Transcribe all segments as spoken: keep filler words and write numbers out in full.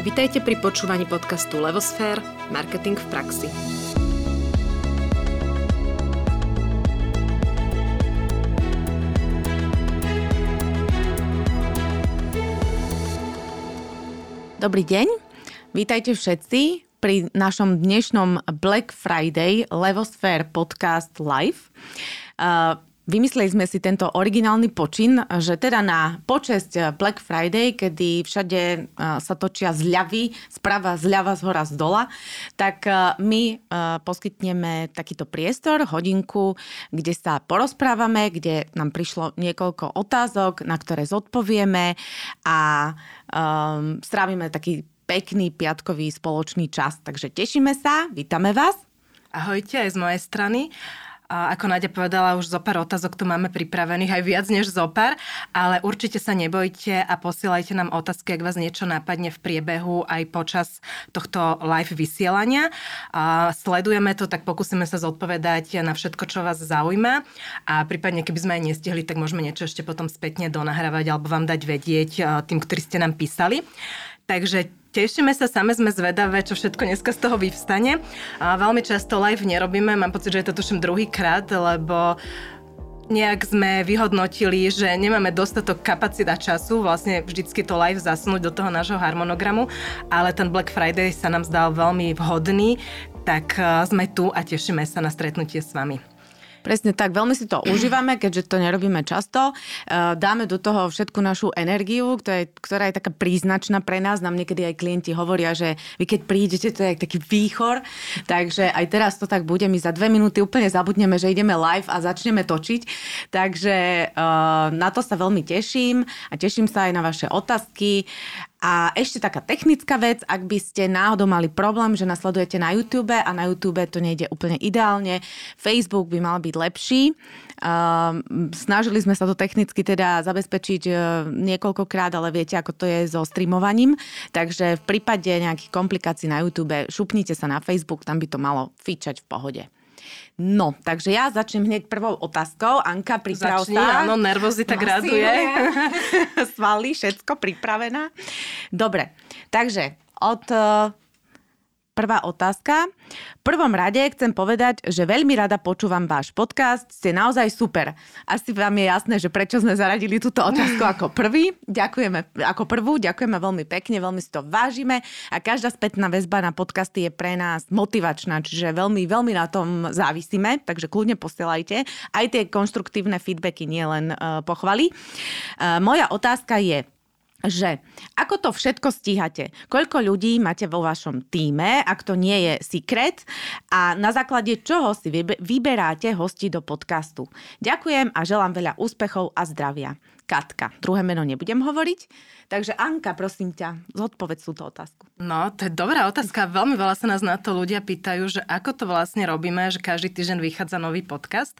Vitajte pri počúvaní podcastu Levosphere – Marketing v praxi. Dobrý deň, vítajte všetci pri našom dnešnom Black Friday Levosphere podcast live. Uh, Vymysleli sme si tento originálny počin, že teda na počesť Black Friday, kedy všade sa točia zľavy, sprava, zľava, zhora, zdola, tak my poskytneme takýto priestor, hodinku, kde sa porozprávame, kde nám prišlo niekoľko otázok, na ktoré zodpovieme a um, strávime taký pekný piatkový spoločný čas. Takže tešíme sa, vítame vás. Ahojte aj z mojej strany. A ako Nadia povedala, už zo pár otázok tu máme pripravených, aj viac než zo pár, ale určite sa nebojte a posielajte nám otázky, ak vás niečo napadne v priebehu aj počas tohto live vysielania. A sledujeme to, tak pokúsime sa zodpovedať na všetko, čo vás zaujíma a prípadne, keby sme aj nestihli, tak môžeme niečo ešte potom spätne donahrávať alebo vám dať vedieť tým, ktorí ste nám písali. Takže tešíme sa, same sme zvedavé, čo všetko dneska z toho vyvstane. A veľmi často live nerobíme, mám pocit, že je to tuším druhý krát, lebo nejak sme vyhodnotili, že nemáme dostatok kapacita času, vlastne vždycky to live zasunúť do toho nášho harmonogramu, ale ten Black Friday sa nám zdal veľmi vhodný, tak sme tu a tešíme sa na stretnutie s vami. Presne tak, veľmi si to užívame, keďže to nerobíme často. Dáme do toho všetku našu energiu, ktorá je, ktorá je taká príznačná pre nás. Nám niekedy aj klienti hovoria, že vy keď prídete, to je taký výchor. Takže aj teraz to tak bude. My za dve minúty úplne zabudneme, že ideme live a začneme točiť. Takže na to sa veľmi teším a teším sa aj na vaše otázky. A ešte taká technická vec, ak by ste náhodou mali problém, že nás sledujete na YouTube a na YouTube to nejde úplne ideálne, Facebook by mal byť lepší. Snažili sme sa to technicky teda zabezpečiť niekoľkokrát, ale viete, ako to je so streamovaním. Takže v prípade nejakých komplikácií na YouTube šupnite sa na Facebook, tam by to malo fičať v pohode. No, takže ja začnem hneď prvou otázkou. Anka, priprav Začni, sa. Áno, nervozita graduje. Svaly, všetko pripravená. Dobre, takže od prvá otázka. V prvom rade chcem povedať, že veľmi rada počúvam váš podcast. Ste naozaj super. Asi vám je jasné, že prečo sme zaradili túto otázku ako prvý. Ďakujeme ako prvú, ďakujeme veľmi pekne, veľmi si to vážime a každá spätná väzba na podcasty je pre nás motivačná, čiže veľmi, veľmi na tom závisíme, takže kľudne posielajte aj tie konštruktívne feedbacky, nie len uh, pochvaly. Uh, moja otázka je, že ako to všetko stíhate? Koľko ľudí máte vo vašom tíme, ak to nie je secret? A na základe čoho si vyberáte hosti do podcastu? Ďakujem a želám veľa úspechov a zdravia. Katka. Druhé meno nebudem hovoriť. Takže Anka, prosím ťa, zodpovedz túto otázku. No, to je dobrá otázka. Veľmi veľa sa nás na to ľudia pýtajú, že ako to vlastne robíme, že každý týždeň vychádza nový podcast.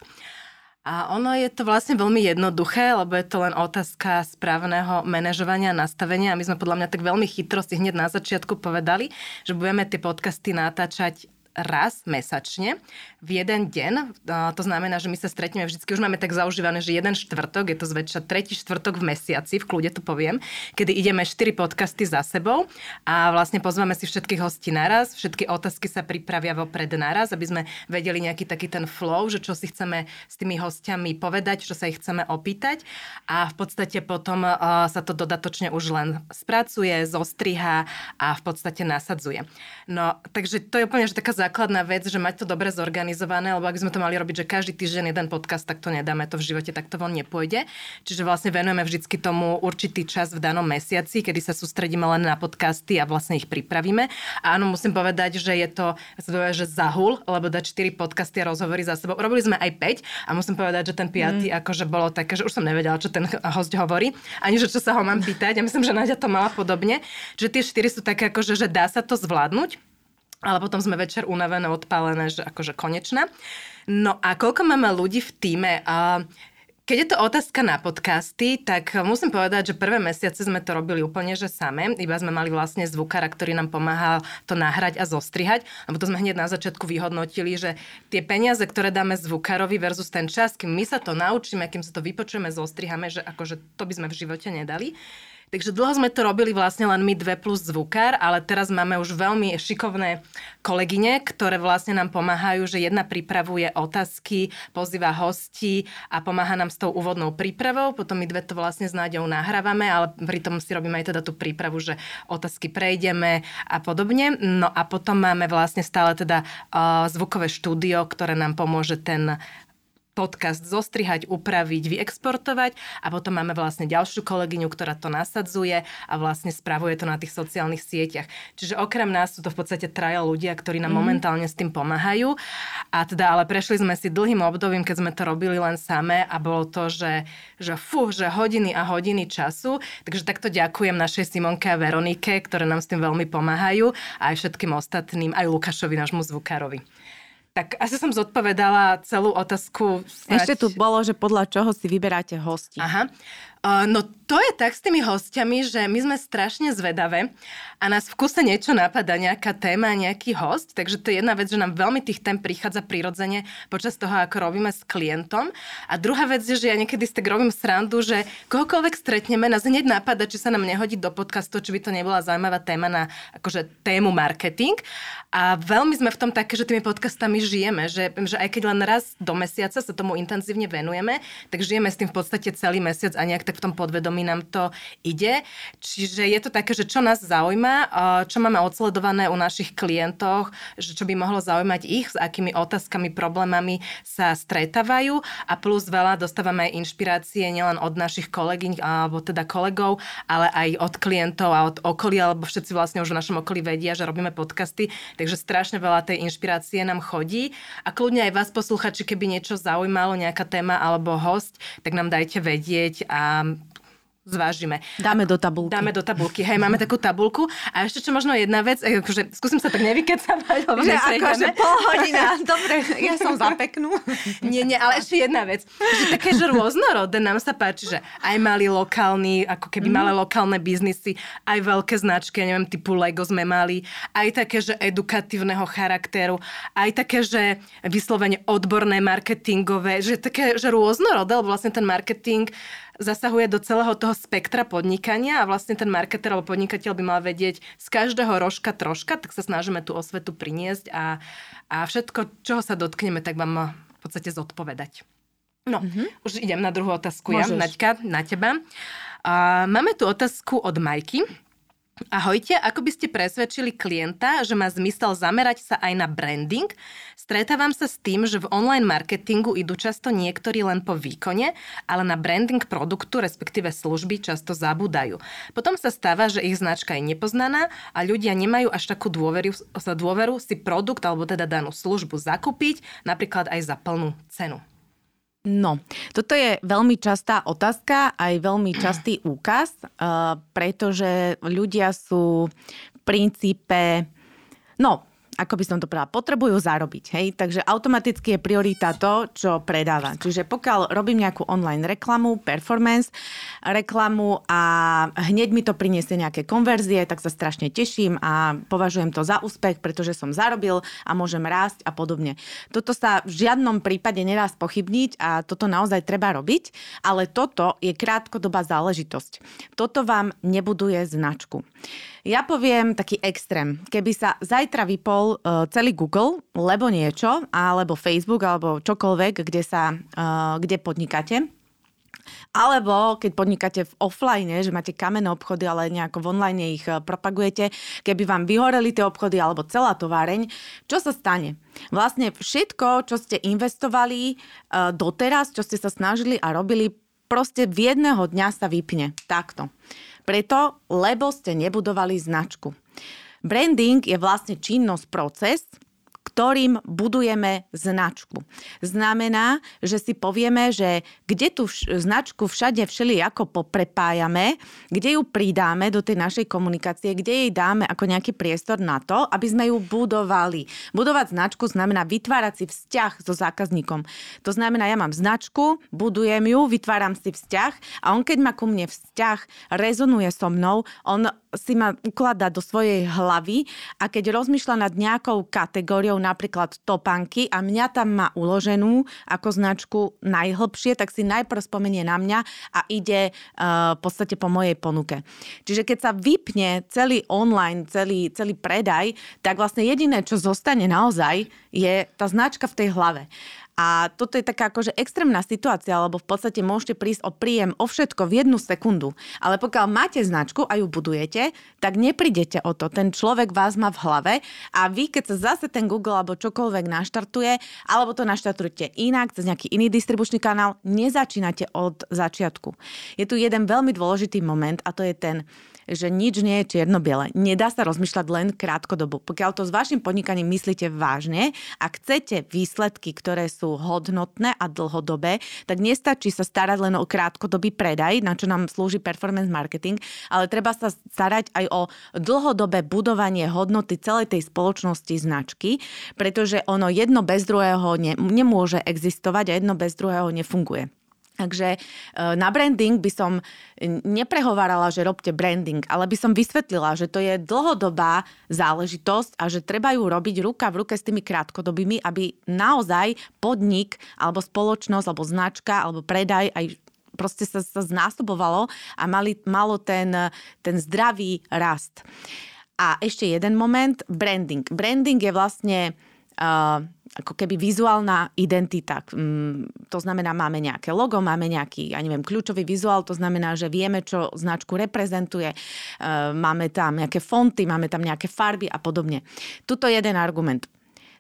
A ono je to vlastne veľmi jednoduché, lebo je to len otázka správneho manažovania a nastavenia. My sme podľa mňa tak veľmi chytro si hneď na začiatku povedali, že budeme tie podcasty natáčať raz mesačne, v jeden deň. To znamená, že my sa stretneme vždycky, už máme tak zaužívané, že jeden štvrtok, je to zväčša tretí štvrtok v mesiaci, v kľude to poviem, kedy ideme štyri podcasty za sebou a vlastne pozveme si všetkých hostí naraz, všetky otázky sa pripravia vopred naraz, aby sme vedeli nejaký taký ten flow, že čo si chceme s tými hostiami povedať, čo sa ich chceme opýtať a v podstate potom sa to dodatočne už len spracuje, zostriha a v podstate nasadzuje. No, takže to je úplne že taká základná vec, že mať to dobre zorganizované, lebo ak sme to mali robiť, že každý týždeň jeden podcast, tak to nedáme, to v živote takto von nepôjde. Čiže vlastne venujeme vždycky tomu určitý čas v danom mesiaci, kedy sa sústredíme len na podcasty a vlastne ich pripravíme. A áno, musím povedať, že je to, ja sa dovedem, že zahul, lebo dať štyri podcasty a rozhovory za sebou. Robili sme aj päť a musím povedať, že ten piaty mm. akože bolo také, že už som nevedela, čo ten hosť hovorí, ani že čo sa ho mám pýtať. Ja myslím, že Nadia to mala podobne, že tie štyri sú také akože, že dá sa to zvládnuť. Ale potom sme večer unavené, odpálené, že akože konečná. No a koľko máme ľudí v týme? Keď je to otázka na podcasty, tak musím povedať, že prvé mesiace sme to robili úplne, že same. Iba sme mali vlastne zvukára, ktorý nám pomáhal to nahrať a zostrihať. Lebo to sme hneď na začiatku vyhodnotili, že tie peniaze, ktoré dáme zvukárovi versus ten čas, kým my sa to naučíme, kým sa to vypočujeme, zostrihame, že akože to by sme v živote nedali. Takže dlho sme to robili vlastne len my dve plus zvukár, ale teraz máme už veľmi šikovné kolegyne, ktoré vlastne nám pomáhajú, že jedna pripravuje otázky, pozýva hostí a pomáha nám s tou úvodnou prípravou, potom my dve to vlastne s Náďou nahrávame, ale pritom si robíme aj teda tú prípravu, že otázky prejdeme a podobne. No a potom máme vlastne stále teda zvukové štúdio, ktoré nám pomôže ten podcast zostrihať, upraviť, vyexportovať a potom máme vlastne ďalšiu kolegyňu, ktorá to nasadzuje a vlastne spravuje to na tých sociálnych sieťach. Čiže okrem nás sú to v podstate traja ľudia, ktorí nám mm. momentálne s tým pomáhajú. A teda ale prešli sme si dlhým obdobím, keď sme to robili len samé a bolo to, že, že fú, že hodiny a hodiny času. Takže takto ďakujem našej Simonke a Veronike, ktoré nám s tým veľmi pomáhajú a aj všetkým ostatným, aj Lukášovi, nášmu zvukárovi. Tak asi som zodpovedala celú otázku. Ešte tu bolo, že podľa čoho si vyberáte hosti. Aha. No to je tak s tými hostiami, že my sme strašne zvedavé a nás v kuse niečo napadá, nejaká téma, nejaký host, takže to je jedna vec, že nám veľmi tých tém prichádza prirodzene počas toho, ako robíme s klientom. A druhá vec je, že ja niekedy si tak robím srandu, že kohokoľvek stretneme, nás hneď napadá, či sa nám nehodí do podcastu, či by to nebola zaujímavá téma na akože tému marketing. A veľmi sme v tom také, že tými podcastami žijeme, že, že aj keď len raz do mesiaca sa tomu intenzívne venujeme, tak žijeme s tým v podstate celý mesiac a nejak tak v tom podvedomí nám to ide. Čiže je to také, že čo nás zaujíma, čo máme odsledované u našich klientov, že čo by mohlo zaujímať ich, s akými otázkami, problémami sa stretávajú a plus veľa dostávame aj inšpirácie nielen od našich kolegyň alebo teda kolegov, ale aj od klientov a od okolia, alebo všetci vlastne už v našom okolí vedia, že robíme podcasty, takže strašne veľa tej inšpirácie nám chodí a kľudne aj vás posluchači, keby niečo zaujímalo, nejaká téma alebo host, tak nám dajte vedieť a zvážime. Dáme do tabulky. Dáme do tabulky. Hej, máme takú tabulku. A ešte čo možno jedna vec, akože skúsim sa tak nevykecavať, lebo že akože pol hodina. Dobre, ja som za peknú. Nie, nie, ale ešte jedna vec. Že také, že rôznorodé nám sa páči, že aj mali lokálni, ako keby mm. malé lokálne biznisy, aj veľké značky, ja neviem, typu Lego sme mali, aj také, že edukatívneho charakteru, aj také, že vyslovene odborné, marketingové, že také, že rôznorodé, lebo vlastne ten marketing zasahuje do celého toho spektra podnikania a vlastne ten marketer alebo podnikateľ by mal vedieť z každého rožka troška, tak sa snažíme tú osvetu priniesť a, a všetko, čoho sa dotkneme, tak vám v podstate zodpovedať. No, mm-hmm. už idem na druhú otázku. Môžeš. Ja, Naďka, na teba. A máme tu otázku od Majky. Ahojte, ako by ste presvedčili klienta, že má zmysel zamerať sa aj na branding? Stretávam sa s tým, že v online marketingu idú často niektorí len po výkone, ale na branding produktu, respektíve služby často zabúdajú. Potom sa stáva, že ich značka je nepoznaná a ľudia nemajú až takú dôveru, dôveru si produkt alebo teda danú službu zakúpiť, napríklad aj za plnú cenu. No, toto je veľmi častá otázka, aj veľmi častý úkaz, pretože ľudia sú v princípe, no, ako by som to povedala, potrebujú zarobiť, hej, takže automaticky je priorita to, čo predáva. Čiže pokiaľ robím nejakú online reklamu, performance reklamu a hneď mi to priniesie nejaké konverzie, tak sa strašne teším a považujem to za úspech, pretože som zarobil a môžem rásť a podobne. Toto sa v žiadnom prípade nedá spochybniť a toto naozaj treba robiť, ale toto je krátkodobá záležitosť. Toto vám nebuduje značku. Ja poviem taký extrém. Keby sa zajtra vypol celý Google, lebo niečo, alebo Facebook, alebo čokoľvek, kde sa, kde podnikáte. Alebo keď podnikáte v offline, že máte kamenné obchody, ale nejako v online ich propagujete, keby vám vyhoreli tie obchody alebo celá továreň, čo sa stane? Vlastne všetko, čo ste investovali doteraz, čo ste sa snažili a robili, proste v jedného dňa sa vypne. Takto. Preto, lebo ste nebudovali značku. Branding je vlastne činnosť, proces, ktorým budujeme značku. Znamená, že si povieme, že kde tú značku všade všelijako poprepájame, kde ju pridáme do tej našej komunikácie, kde jej dáme ako nejaký priestor na to, aby sme ju budovali. Budovať značku znamená vytvárať si vzťah so zákazníkom. To znamená, ja mám značku, budujem ju, vytváram si vzťah a on, keď má ku mne vzťah, rezonuje so mnou, on si ma ukladá do svojej hlavy a keď rozmýšľa nad nejakou kategóriou, napríklad topánky, a mňa tam má uloženú ako značku najhlbšie, tak si najprv spomenie na mňa a ide uh, v podstate po mojej ponuke. Čiže keď sa vypne celý online, celý, celý predaj, tak vlastne jediné, čo zostane naozaj, je tá značka v tej hlave. A toto je taká akože extrémna situácia, lebo v podstate môžete prísť o príjem o všetko v jednu sekundu. Ale pokiaľ máte značku a ju budujete, tak neprídete o to. Ten človek vás má v hlave a vy, keď sa zase ten Google alebo čokoľvek naštartuje, alebo to naštartujete inak, cez nejaký iný distribučný kanál, nezačínate od začiatku. Je tu jeden veľmi dôležitý moment a to je ten, že nič nie je čierno-biele. Nedá sa rozmýšľať len krátkodobo. Pokiaľ to s vašim podnikaním myslíte vážne a chcete výsledky, ktoré sú hodnotné a dlhodobé, tak nestačí sa starať len o krátkodobý predaj, na čo nám slúži performance marketing, ale treba sa starať aj o dlhodobé budovanie hodnoty celej tej spoločnosti značky, pretože ono jedno bez druhého ne, nemôže existovať a jedno bez druhého nefunguje. Takže na branding by som neprehovárala, že robte branding, ale by som vysvetlila, že to je dlhodobá záležitosť a že treba ju robiť ruka v ruke s tými krátkodobými, aby naozaj podnik alebo spoločnosť alebo značka alebo predaj aj proste sa, sa znásobovalo a mali, malo ten, ten zdravý rast. A ešte jeden moment, branding. Branding je vlastne... Uh, ako keby vizuálna identita. To znamená, máme nejaké logo, máme nejaký, ja neviem, kľúčový vizuál, to znamená, že vieme, čo značku reprezentuje, máme tam nejaké fonty, máme tam nejaké farby a podobne. Tuto je jeden argument.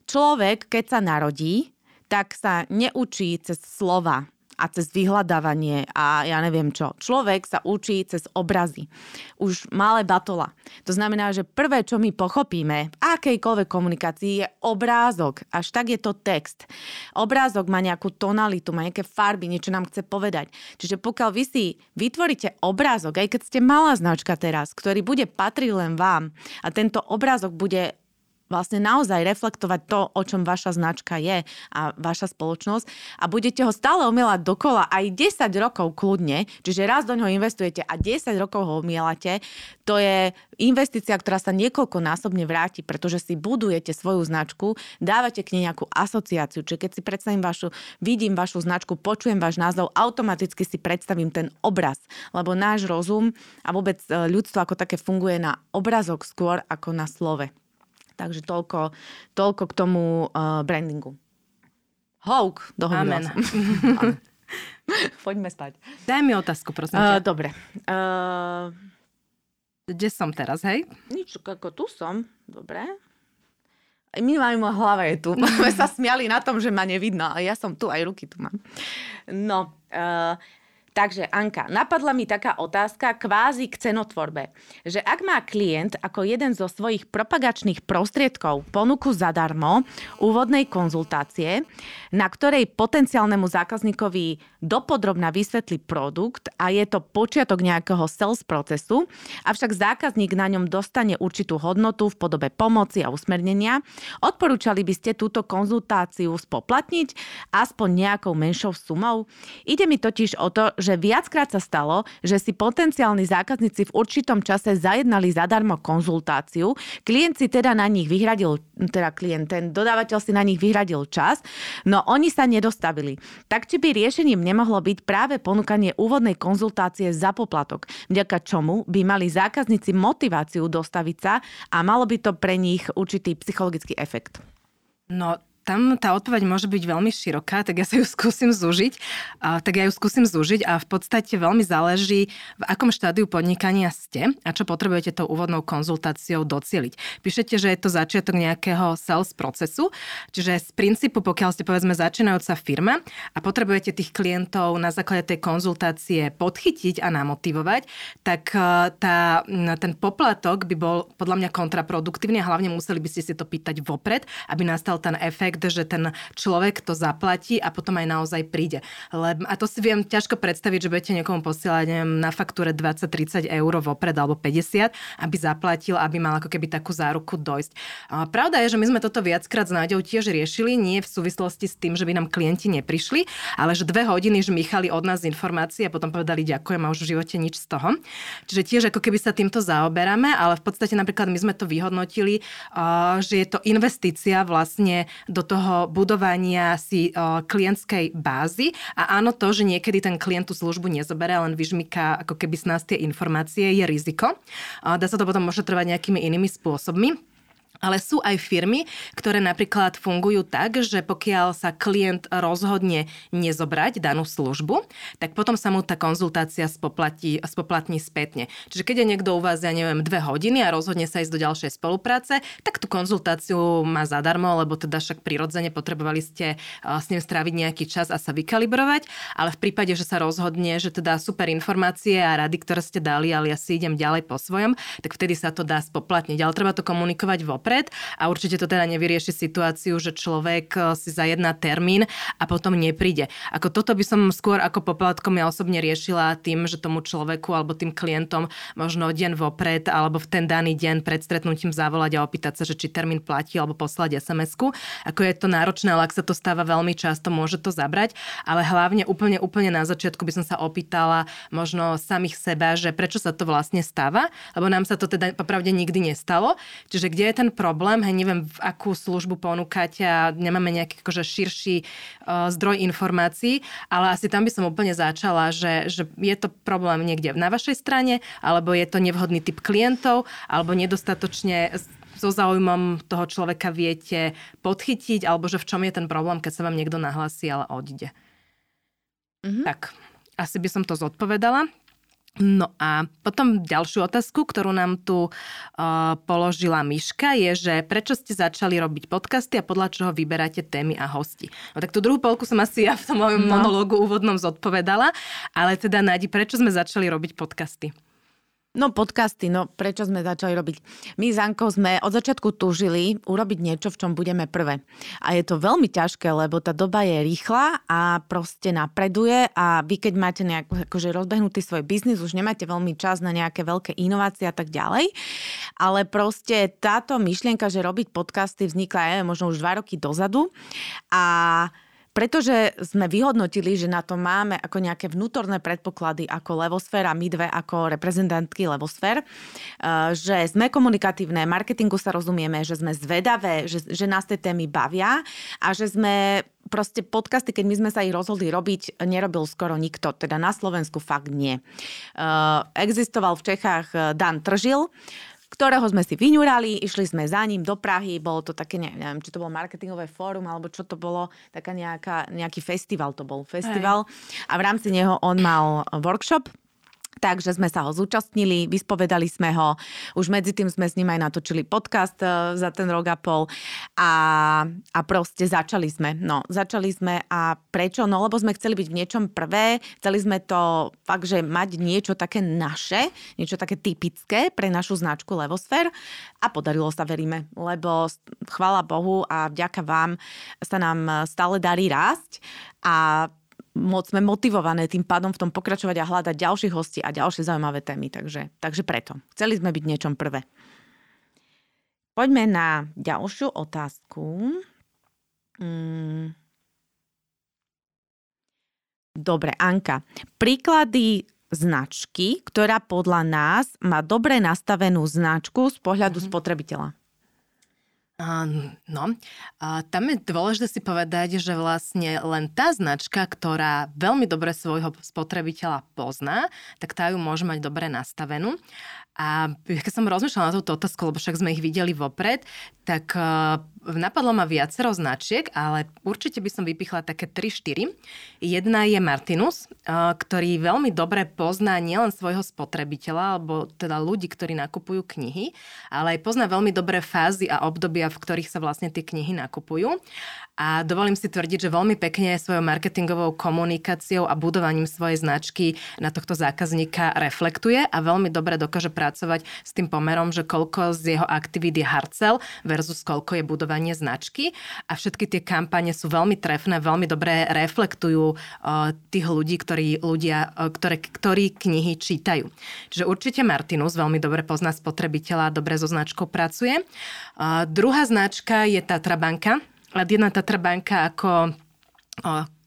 Človek, keď sa narodí, tak sa neučí cez slova a cez vyhľadávanie a ja neviem čo. Človek sa učí cez obrazy. Už malé batola. To znamená, že prvé, čo my pochopíme v akejkoľvek komunikácii, je obrázok. Až tak je to text. Obrázok má nejakú tonalitu, má nejaké farby, niečo nám chce povedať. Čiže pokiaľ vy si vytvoríte obrázok, aj keď ste malá značka teraz, ktorý bude patriť len vám a tento obrázok bude vlastne naozaj reflektovať to, o čom vaša značka je a vaša spoločnosť a budete ho stále omielať dokola aj desať rokov kľudne, čiže raz do ňoho investujete a desať rokov ho omielate, to je investícia, ktorá sa niekoľkonásobne vráti, pretože si budujete svoju značku, dávate k nej nejakú asociáciu, čiže keď si predstavím vašu, vidím vašu značku, počujem váš názov, automaticky si predstavím ten obraz, lebo náš rozum a vôbec ľudstvo ako také funguje na obrazok skôr ako na slove. Takže toľko, toľko k tomu uh, brandingu. Houk, dohodnila som. Poďme spať. Daj mi otázku, prosím ťa. Uh, dobre. Uh, Kde som teraz, hej? Nič, ako tu som. Dobre. Minimálne moja hlava je tu. My sa smiali na tom, že ma nevidno. Ja som tu, aj ruky tu mám. No... Uh, Takže, Anka, napadla mi taká otázka kvázi k cenotvorbe, že ak má klient ako jeden zo svojich propagačných prostriedkov ponuku zadarmo úvodnej konzultácie, na ktorej potenciálnemu zákazníkovi dopodrobna vysvetlí produkt a je to počiatok nejakého sales procesu, avšak zákazník na ňom dostane určitú hodnotu v podobe pomoci a usmernenia, odporúčali by ste túto konzultáciu spoplatniť aspoň nejakou menšou sumou? Ide mi totiž o to, že viackrát sa stalo, že si potenciálni zákazníci v určitom čase zajednali zadarmo konzultáciu. Klient si teda na nich vyhradil, teda klient, ten dodávateľ si na nich vyhradil čas, no oni sa nedostavili. Tak či by riešením nemohlo byť práve ponúkanie úvodnej konzultácie za poplatok, vďaka čomu by mali zákazníci motiváciu dostaviť sa a malo by to pre nich určitý psychologický efekt? No, tam tá odpoveď môže byť veľmi široká, tak ja sa ju skúsim zúžiť. A, tak ja ju skúsim zúžiť a v podstate veľmi záleží, v akom štádiu podnikania ste a čo potrebujete tou úvodnou konzultáciou docieliť. Píšete, že je to začiatok nejakého sales procesu, čiže z princípu, pokiaľ ste povedzme začínajúca firma a potrebujete tých klientov na základe tej konzultácie podchytiť a namotivovať, tak tá, ten poplatok by bol podľa mňa kontraproduktívny a hlavne museli by ste si to pýtať vopred, aby nastal ten efekt, efekt, že ten človek to zaplatí a potom aj naozaj príde. Lebo, a to si viem ťažko predstaviť, že budete niekomu posielať, neviem, na faktúre dvadsať tridsať eur vopred alebo päťdesiat, aby zaplatil, aby mal ako keby takú záruku dojsť. A pravda je, že my sme toto viackrát s Náďou tiež riešili, nie v súvislosti s tým, že by nám klienti neprišli, ale že dve hodiny žmýchali od nás informácie a potom povedali ďakujem a už v živote nič z toho. Čiže tiež ako keby sa týmto zaoberáme, ale v podstate napríklad my sme to vyhodnotili, že je to investícia vlastne do toho budovania si klientskej bázy a áno to, že niekedy ten klient tú službu nezoberá, len vyžmyká ako keby z nás tie informácie, je riziko. Dá sa to potom možno trvať nejakými inými spôsobmi. Ale sú aj firmy, ktoré napríklad fungujú tak, že pokiaľ sa klient rozhodne nezobrať danú službu, tak potom sa mu tá konzultácia spoplatí, spoplatní spätne. Čiže keď je niekto u vás, ja neviem, dve hodiny a rozhodne sa ísť do ďalšej spolupráce, tak tú konzultáciu má zadarmo, lebo teda však prirodzene potrebovali ste s ním stráviť nejaký čas a sa vykalibrovať. Ale v prípade, že sa rozhodne, že teda super informácie a rady, ktoré ste dali, ale ja si idem ďalej po svojom, tak vtedy sa to dá spoplatniť. Ale treba to komunikovať vopred. A určite to teda nevyrieši situáciu, že človek si zajedná termín a potom nepríde. Ako toto by som skôr ako poplatkom ja osobne riešila tým, že tomu človeku alebo tým klientom možno deň vopred alebo v ten daný deň pred stretnutím zavolať a opýtať sa, že či termín platí alebo poslať es em esku. Ako je to náročné, ale ak sa to stáva veľmi často, môže to zabrať, ale hlavne úplne úplne na začiatku by som sa opýtala možno samých seba, že prečo sa to vlastne stáva, lebo nám sa to teda popravde nikdy nestalo. Čiže kde je ten problém, hej, neviem, v akú službu ponúkať a nemáme nejaký akože širší uh, zdroj informácií, ale asi tam by som úplne začala, že, že je to problém niekde na vašej strane, alebo je to nevhodný typ klientov, alebo nedostatočne so záujmom toho človeka viete podchytiť, alebo že v čom je ten problém, keď sa vám niekto nahlasí, ale odíde. Mm-hmm. Tak, asi by som to zodpovedala. No a potom ďalšiu otázku, ktorú nám tu uh, položila Miška, je, že prečo ste začali robiť podcasty a podľa čoho vyberáte témy a hosti. No tak tú druhú polku som asi ja v tom mojom no. monológu úvodnom zodpovedala, ale teda Nádi, prečo sme začali robiť podcasty? No podcasty, no prečo sme začali robiť? My s Ankou sme od začiatku túžili urobiť niečo, v čom budeme prvé. A je to veľmi ťažké, lebo tá doba je rýchla a proste napreduje a vy keď máte nejak, akože rozbehnutý svoj biznis, už nemáte veľmi čas na nejaké veľké inovácie a tak ďalej. Ale proste táto myšlienka, že robiť podcasty vznikla aj možno už dva roky dozadu a pretože sme vyhodnotili, že na to máme ako nejaké vnútorné predpoklady ako Levosphere a my dve ako reprezentantky Levosphere, že sme komunikatívne, marketingu sa rozumieme, že sme zvedavé, že, že nás tie témy bavia a že sme proste podcasty, keď my sme sa ich rozhodli robiť, nerobil skoro nikto. Teda na Slovensku fakt nie. Existoval v Čechách Dan Tržil, ktorého sme si vyňurali, išli sme za ním do Prahy, bolo to také, neviem, či to bolo marketingové fórum, alebo čo to bolo, taká nejaká, nejaký festival to bol, festival. Hej. A v rámci neho on mal workshop, takže sme sa ho zúčastnili, vyspovedali sme ho, už medzi tým sme s ním aj natočili podcast za ten rok a pol a, a proste začali sme. No, začali sme a prečo? No, lebo sme chceli byť v niečom prvé, chceli sme to fakt, že mať niečo také naše, niečo také typické pre našu značku Levosphere a podarilo sa, veríme, lebo chvála Bohu a vďaka vám sa nám stále darí rásť a moc sme motivované tým pádom v tom pokračovať a hľadať ďalších hostí a ďalšie zaujímavé témy. Takže, takže preto. Chceli sme byť niečom prvé. Poďme na ďalšiu otázku. Hmm. Dobre, Anka. Príklady značky, ktorá podľa nás má dobre nastavenú značku z pohľadu mhm. spotrebiteľa. No, tam je dôležité si povedať, že vlastne len tá značka, ktorá veľmi dobre svojho spotrebiteľa pozná, tak tá ju môže mať dobre nastavenú. A keď som rozmýšľala na túto otázku, lebo však sme ich videli vopred, tak napadlo ma viacero značiek, ale určite by som vypichla také tri štyri. Jedna je Martinus, ktorý veľmi dobre pozná nielen svojho spotrebiteľa, alebo teda ľudí, ktorí nakupujú knihy, ale aj pozná veľmi dobré fázy a obdobia v ktorých sa vlastne tie knihy nakupujú. A dovolím si tvrdiť, že veľmi pekne svojou marketingovou komunikáciou a budovaním svojej značky na tohto zákazníka reflektuje a veľmi dobre dokáže pracovať s tým pomerom, že koľko z jeho aktivít je hard sell versus koľko je budovanie značky. A všetky tie kampane sú veľmi trefné, veľmi dobre reflektujú tých ľudí, ktorí, ľudia, ktoré, ktorí knihy čítajú. Čiže určite Martinus veľmi dobre pozná spotrebiteľa, dobre so značkou pracuje. Druhá značka je Tatra banka. Jedna Tatra banka ako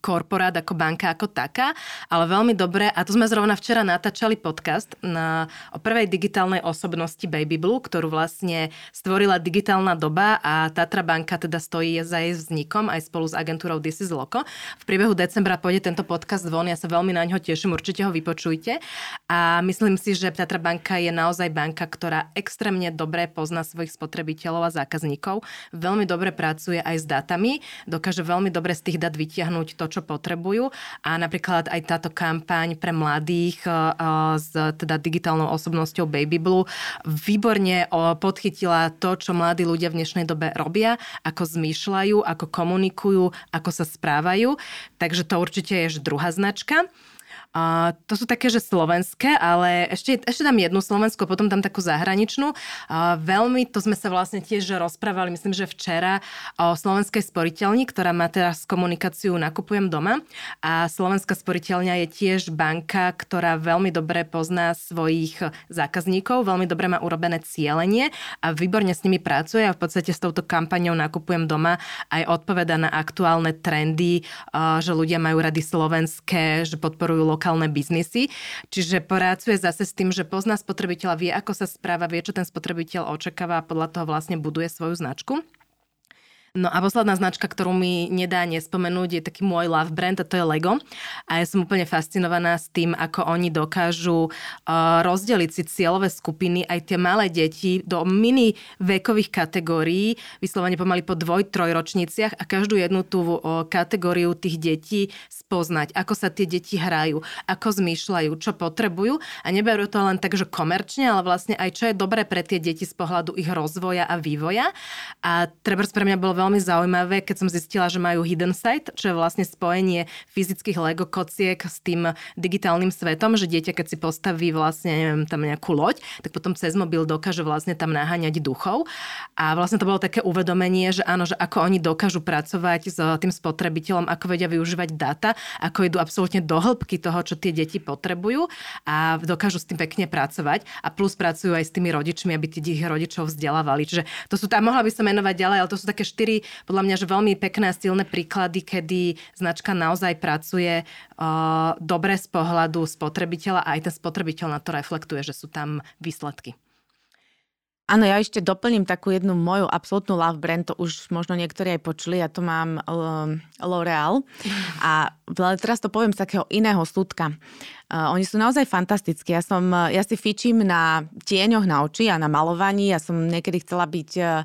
korporát, ako banka, ako taká, ale veľmi dobre, a to sme zrovna včera natáčali podcast na, o prvej digitálnej osobnosti Baby Blue, ktorú vlastne stvorila digitálna doba a Tatra banka teda stojí za jej vznikom aj spolu s agentúrou This is Loco. V priebehu decembra pôjde tento podcast von, ja sa veľmi na ňo teším, určite ho vypočujte a myslím si, že Tatra banka je naozaj banka, ktorá extrémne dobre pozná svojich spotrebiteľov a zákazníkov, veľmi dobre pracuje aj s dátami, dokáže veľmi dobre z tých dát vytiahnuť to, čo potrebujú, a napríklad aj táto kampaň pre mladých s teda digitálnou osobnosťou Baby Blue výborne podchytila to, čo mladí ľudia v dnešnej dobe robia, ako zmýšľajú, ako komunikujú, ako sa správajú. Takže to určite je druhá značka. Uh, to sú také, že slovenské, ale ešte, ešte dám jednu slovenskú, potom dám takú zahraničnú. Uh, veľmi, to sme sa vlastne tiež rozprávali, myslím, že včera, o Slovenskej sporiteľni, ktorá má teraz komunikáciu Nakupujem doma. A Slovenská sporiteľňa je tiež banka, ktorá veľmi dobre pozná svojich zákazníkov, veľmi dobre má urobené cielenie a výborne s nimi pracuje a v podstate s touto kampaňou Nakupujem doma aj odpoveda na aktuálne trendy, uh, že ľudia majú rady slovenské, že podporujú lokálne lokálne biznisy. Čiže pracuje zase s tým, že pozná spotrebiteľa, vie, ako sa správa, vie, čo ten spotrebiteľ očakáva a podľa toho vlastne buduje svoju značku. No a posledná značka, ktorú mi nedá nespomenúť, je taký môj love brand, a to je Lego. A ja som úplne fascinovaná s tým, ako oni dokážu rozdeliť si cieľové skupiny, aj tie malé deti, do mini vekových kategórií, vyslovene pomaly po dvoj, trojročniciach, a každú jednu tú kategóriu tých detí spoznať, ako sa tie deti hrajú, ako zmýšľajú, čo potrebujú, a neberú to len tak, že komerčne, ale vlastne aj čo je dobré pre tie deti z pohľadu ich rozvoja a vývoja. A trebárs pre mňa bolo veľmi zaujímavé, keď som zistila, že majú Hidden Side, čo je vlastne spojenie fyzických Lego kociek s tým digitálnym svetom, že dieťa, keď si postaví vlastne, neviem, tam nejakú loď, tak potom cez mobil dokáže vlastne tam naháňať duchov. A vlastne to bolo také uvedomenie, že áno, že ako oni dokážu pracovať s tým spotrebiteľom, ako vedia využívať dáta, ako idú absolútne do hĺbky toho, čo tie deti potrebujú, a dokážu s tým pekne pracovať a plus pracujú aj s tými rodičmi, aby tých rodičov vzdelávali. Čiže to sú tam, mohla by som menovať ďalej, ale to sú také štyri podľa mňa, že veľmi pekné a silné príklady, kedy značka naozaj pracuje e, dobre z pohľadu spotrebiteľa a aj ten spotrebiteľ na to reflektuje, že sú tam výsledky. Áno, ja ešte doplním takú jednu moju absolútnu love brand, to už možno niektorí aj počuli, ja to mám L'Oréal, a teraz to poviem z takého iného súdka. Uh, oni sú naozaj fantastickí. Ja, som, ja si fičím na tieňoch na oči a na malovaní. Ja som niekedy chcela byť uh,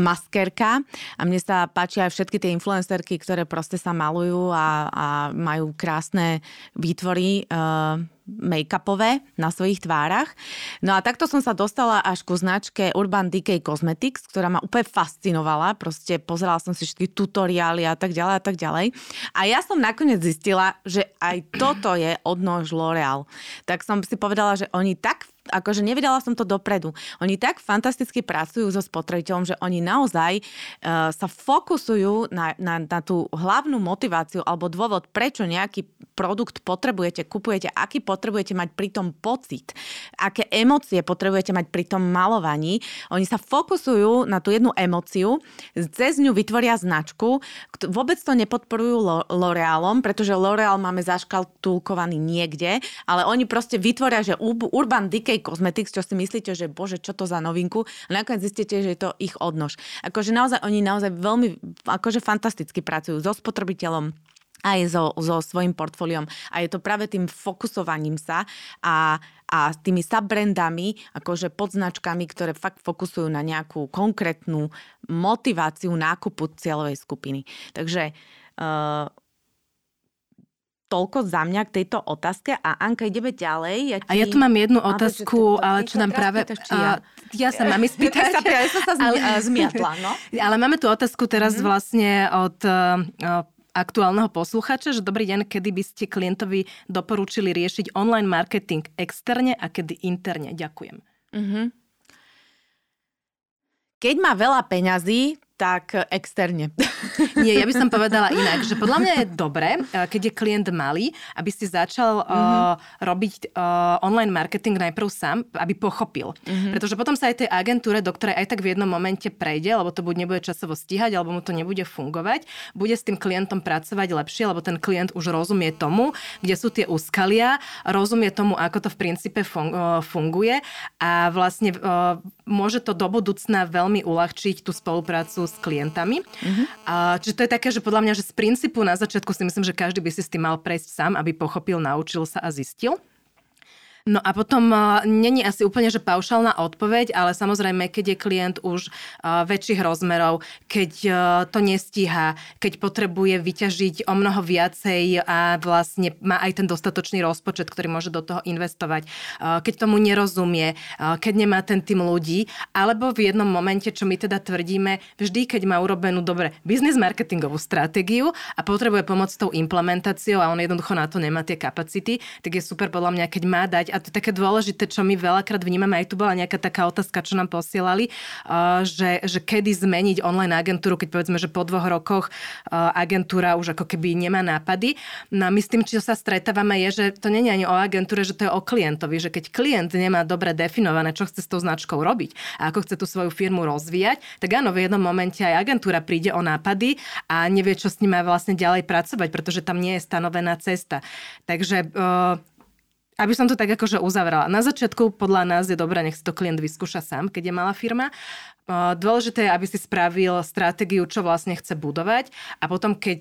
maskerka a mne sa páčia aj všetky tie influencerky, ktoré proste sa malujú a, a majú krásne výtvory uh, make-upové na svojich tvárach. No a takto som sa dostala až ku značke Urban Decay Cosmetics, ktorá ma úplne fascinovala. Proste pozerala som si všetky tutoriály a tak ďalej a tak ďalej. A ja som nakoniec zistila, že aj toto je odnož L'Oréal. Tak som si povedala, že oni tak, akože nevedela som to dopredu, oni tak fantasticky pracujú so spotrebiteľom, že oni naozaj uh, sa fokusujú na, na, na tú hlavnú motiváciu alebo dôvod, prečo nejaký produkt potrebujete, kupujete, aký potrebujete mať pri tom pocit, aké emócie potrebujete mať pri tom malovaní. Oni sa fokusujú na tú jednu emóciu, cez ňu vytvoria značku, vôbec to nepodporujú L'Oréalom, pretože L'Oréal máme zaškatulkovaný niekde, ale oni proste vytvoria, že Urban Decay Cosmetics, čo si myslíte, že bože, čo to za novinku, a nakoniec zistíte, že je to ich odnož. Akože naozaj, oni naozaj veľmi, akože fantasticky pracujú so spotrebiteľom, aj so, so svojím portfóliom. A je to práve tým fokusovaním sa a, a tými subbrandami, akože podznačkami, ktoré fakt fokusujú na nejakú konkrétnu motiváciu nákupu cieľovej skupiny. Takže uh, toľko za mňa k tejto otázke a Anka, ideme ďalej. Ja ti... A ja tu mám jednu otázku, a, ale čo nám práve... Spýtaš, ja? ja sa mám spýtať. Ja som sa zmiatla, no. Ale máme tu otázku teraz mm-hmm. vlastne od... Uh, aktuálneho posluchača, že dobrý deň, kedy by ste klientovi doporučili riešiť online marketing externe a kedy interne? Ďakujem. Mm-hmm. Keď má veľa peňazí, tak externe. Nie, ja by som povedala inak, že podľa mňa je dobré, keď je klient malý, aby si začal mm-hmm. uh, robiť uh, online marketing najprv sám, aby pochopil. Mm-hmm. Pretože potom sa aj tej agentúre, do ktorej aj tak v jednom momente prejde, lebo to buď nebude časovo stíhať, alebo mu to nebude fungovať, bude s tým klientom pracovať lepšie, lebo ten klient už rozumie tomu, kde sú tie úskalia, rozumie tomu, ako to v princípe funguje a vlastne uh, môže to do budúcna veľmi uľahčiť tú spoluprácu s klientami. Uh-huh. A, čiže to je také, že podľa mňa, že z princípu na začiatku si myslím, že každý by si s tým mal prejsť sám, aby pochopil, naučil sa a zistil. No a potom uh, není asi úplne, že paušálna odpoveď, ale samozrejme, keď je klient už uh, väčších rozmerov, keď uh, to nestíha, keď potrebuje vyťažiť o mnoho viacej a vlastne má aj ten dostatočný rozpočet, ktorý môže do toho investovať, uh, keď tomu nerozumie, uh, keď nemá ten tým ľudí, alebo v jednom momente, čo my teda tvrdíme, vždy, keď má urobenú dobre biznis marketingovú stratégiu a potrebuje pomoc s tou implementáciou a on jednoducho na to nemá tie kapacity, tak je super podľa mňa, keď má dať. A to je také dôležité, čo my veľakrát vnímame, aj tu bola nejaká taká otázka, čo nám posielali, že, že kedy zmeniť online agentúru, keď povedzme, že po dvoch rokoch agentúra už ako keby nemá nápady. No a my s tým, čo sa stretávame, je, že to nie je ani o agentúre, že to je o klientovi, že keď klient nemá dobre definované, čo chce s tou značkou robiť a ako chce tú svoju firmu rozvíjať, tak áno, v jednom momente aj agentúra príde o nápady a nevie, čo s ním má vlastne ďalej pracovať, pretože tam nie je stanovená cesta. Takže... Aby som to tak akože uzavrala. Na začiatku podľa nás je dobré, nech si to klient vyskúša sám, keď je malá firma. Dôležité je, aby si spravil stratégiu, čo vlastne chce budovať a potom, keď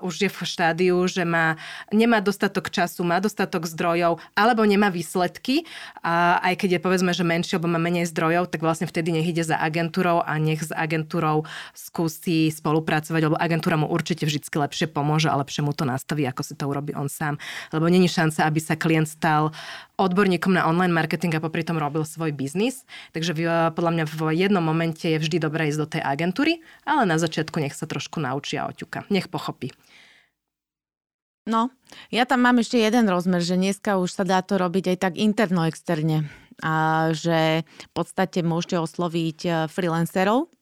už je v štádiu, že má, nemá dostatok času, má dostatok zdrojov alebo nemá výsledky, a aj keď je povedzme, že menší alebo má menej zdrojov, tak vlastne vtedy nech ide za agentúrou a nech s agentúrou skúsi spolupracovať, lebo agentúra mu určite vždy lepšie pomôže a lepšie mu to nastaví, ako si to urobí on sám. Lebo není šanca, aby sa klient stal odborníkom na online marketing a popri tom robil svoj biznis. Takže podľa mňa v jednom momente je vždy dobré ísť do tej agentúry, ale na začiatku nech sa trošku naučí a oťuka. Nech pochopí. No, ja tam mám ešte jeden rozmer, že dneska už sa dá to robiť aj tak interno, externe. A že v podstate môžete osloviť freelancerov,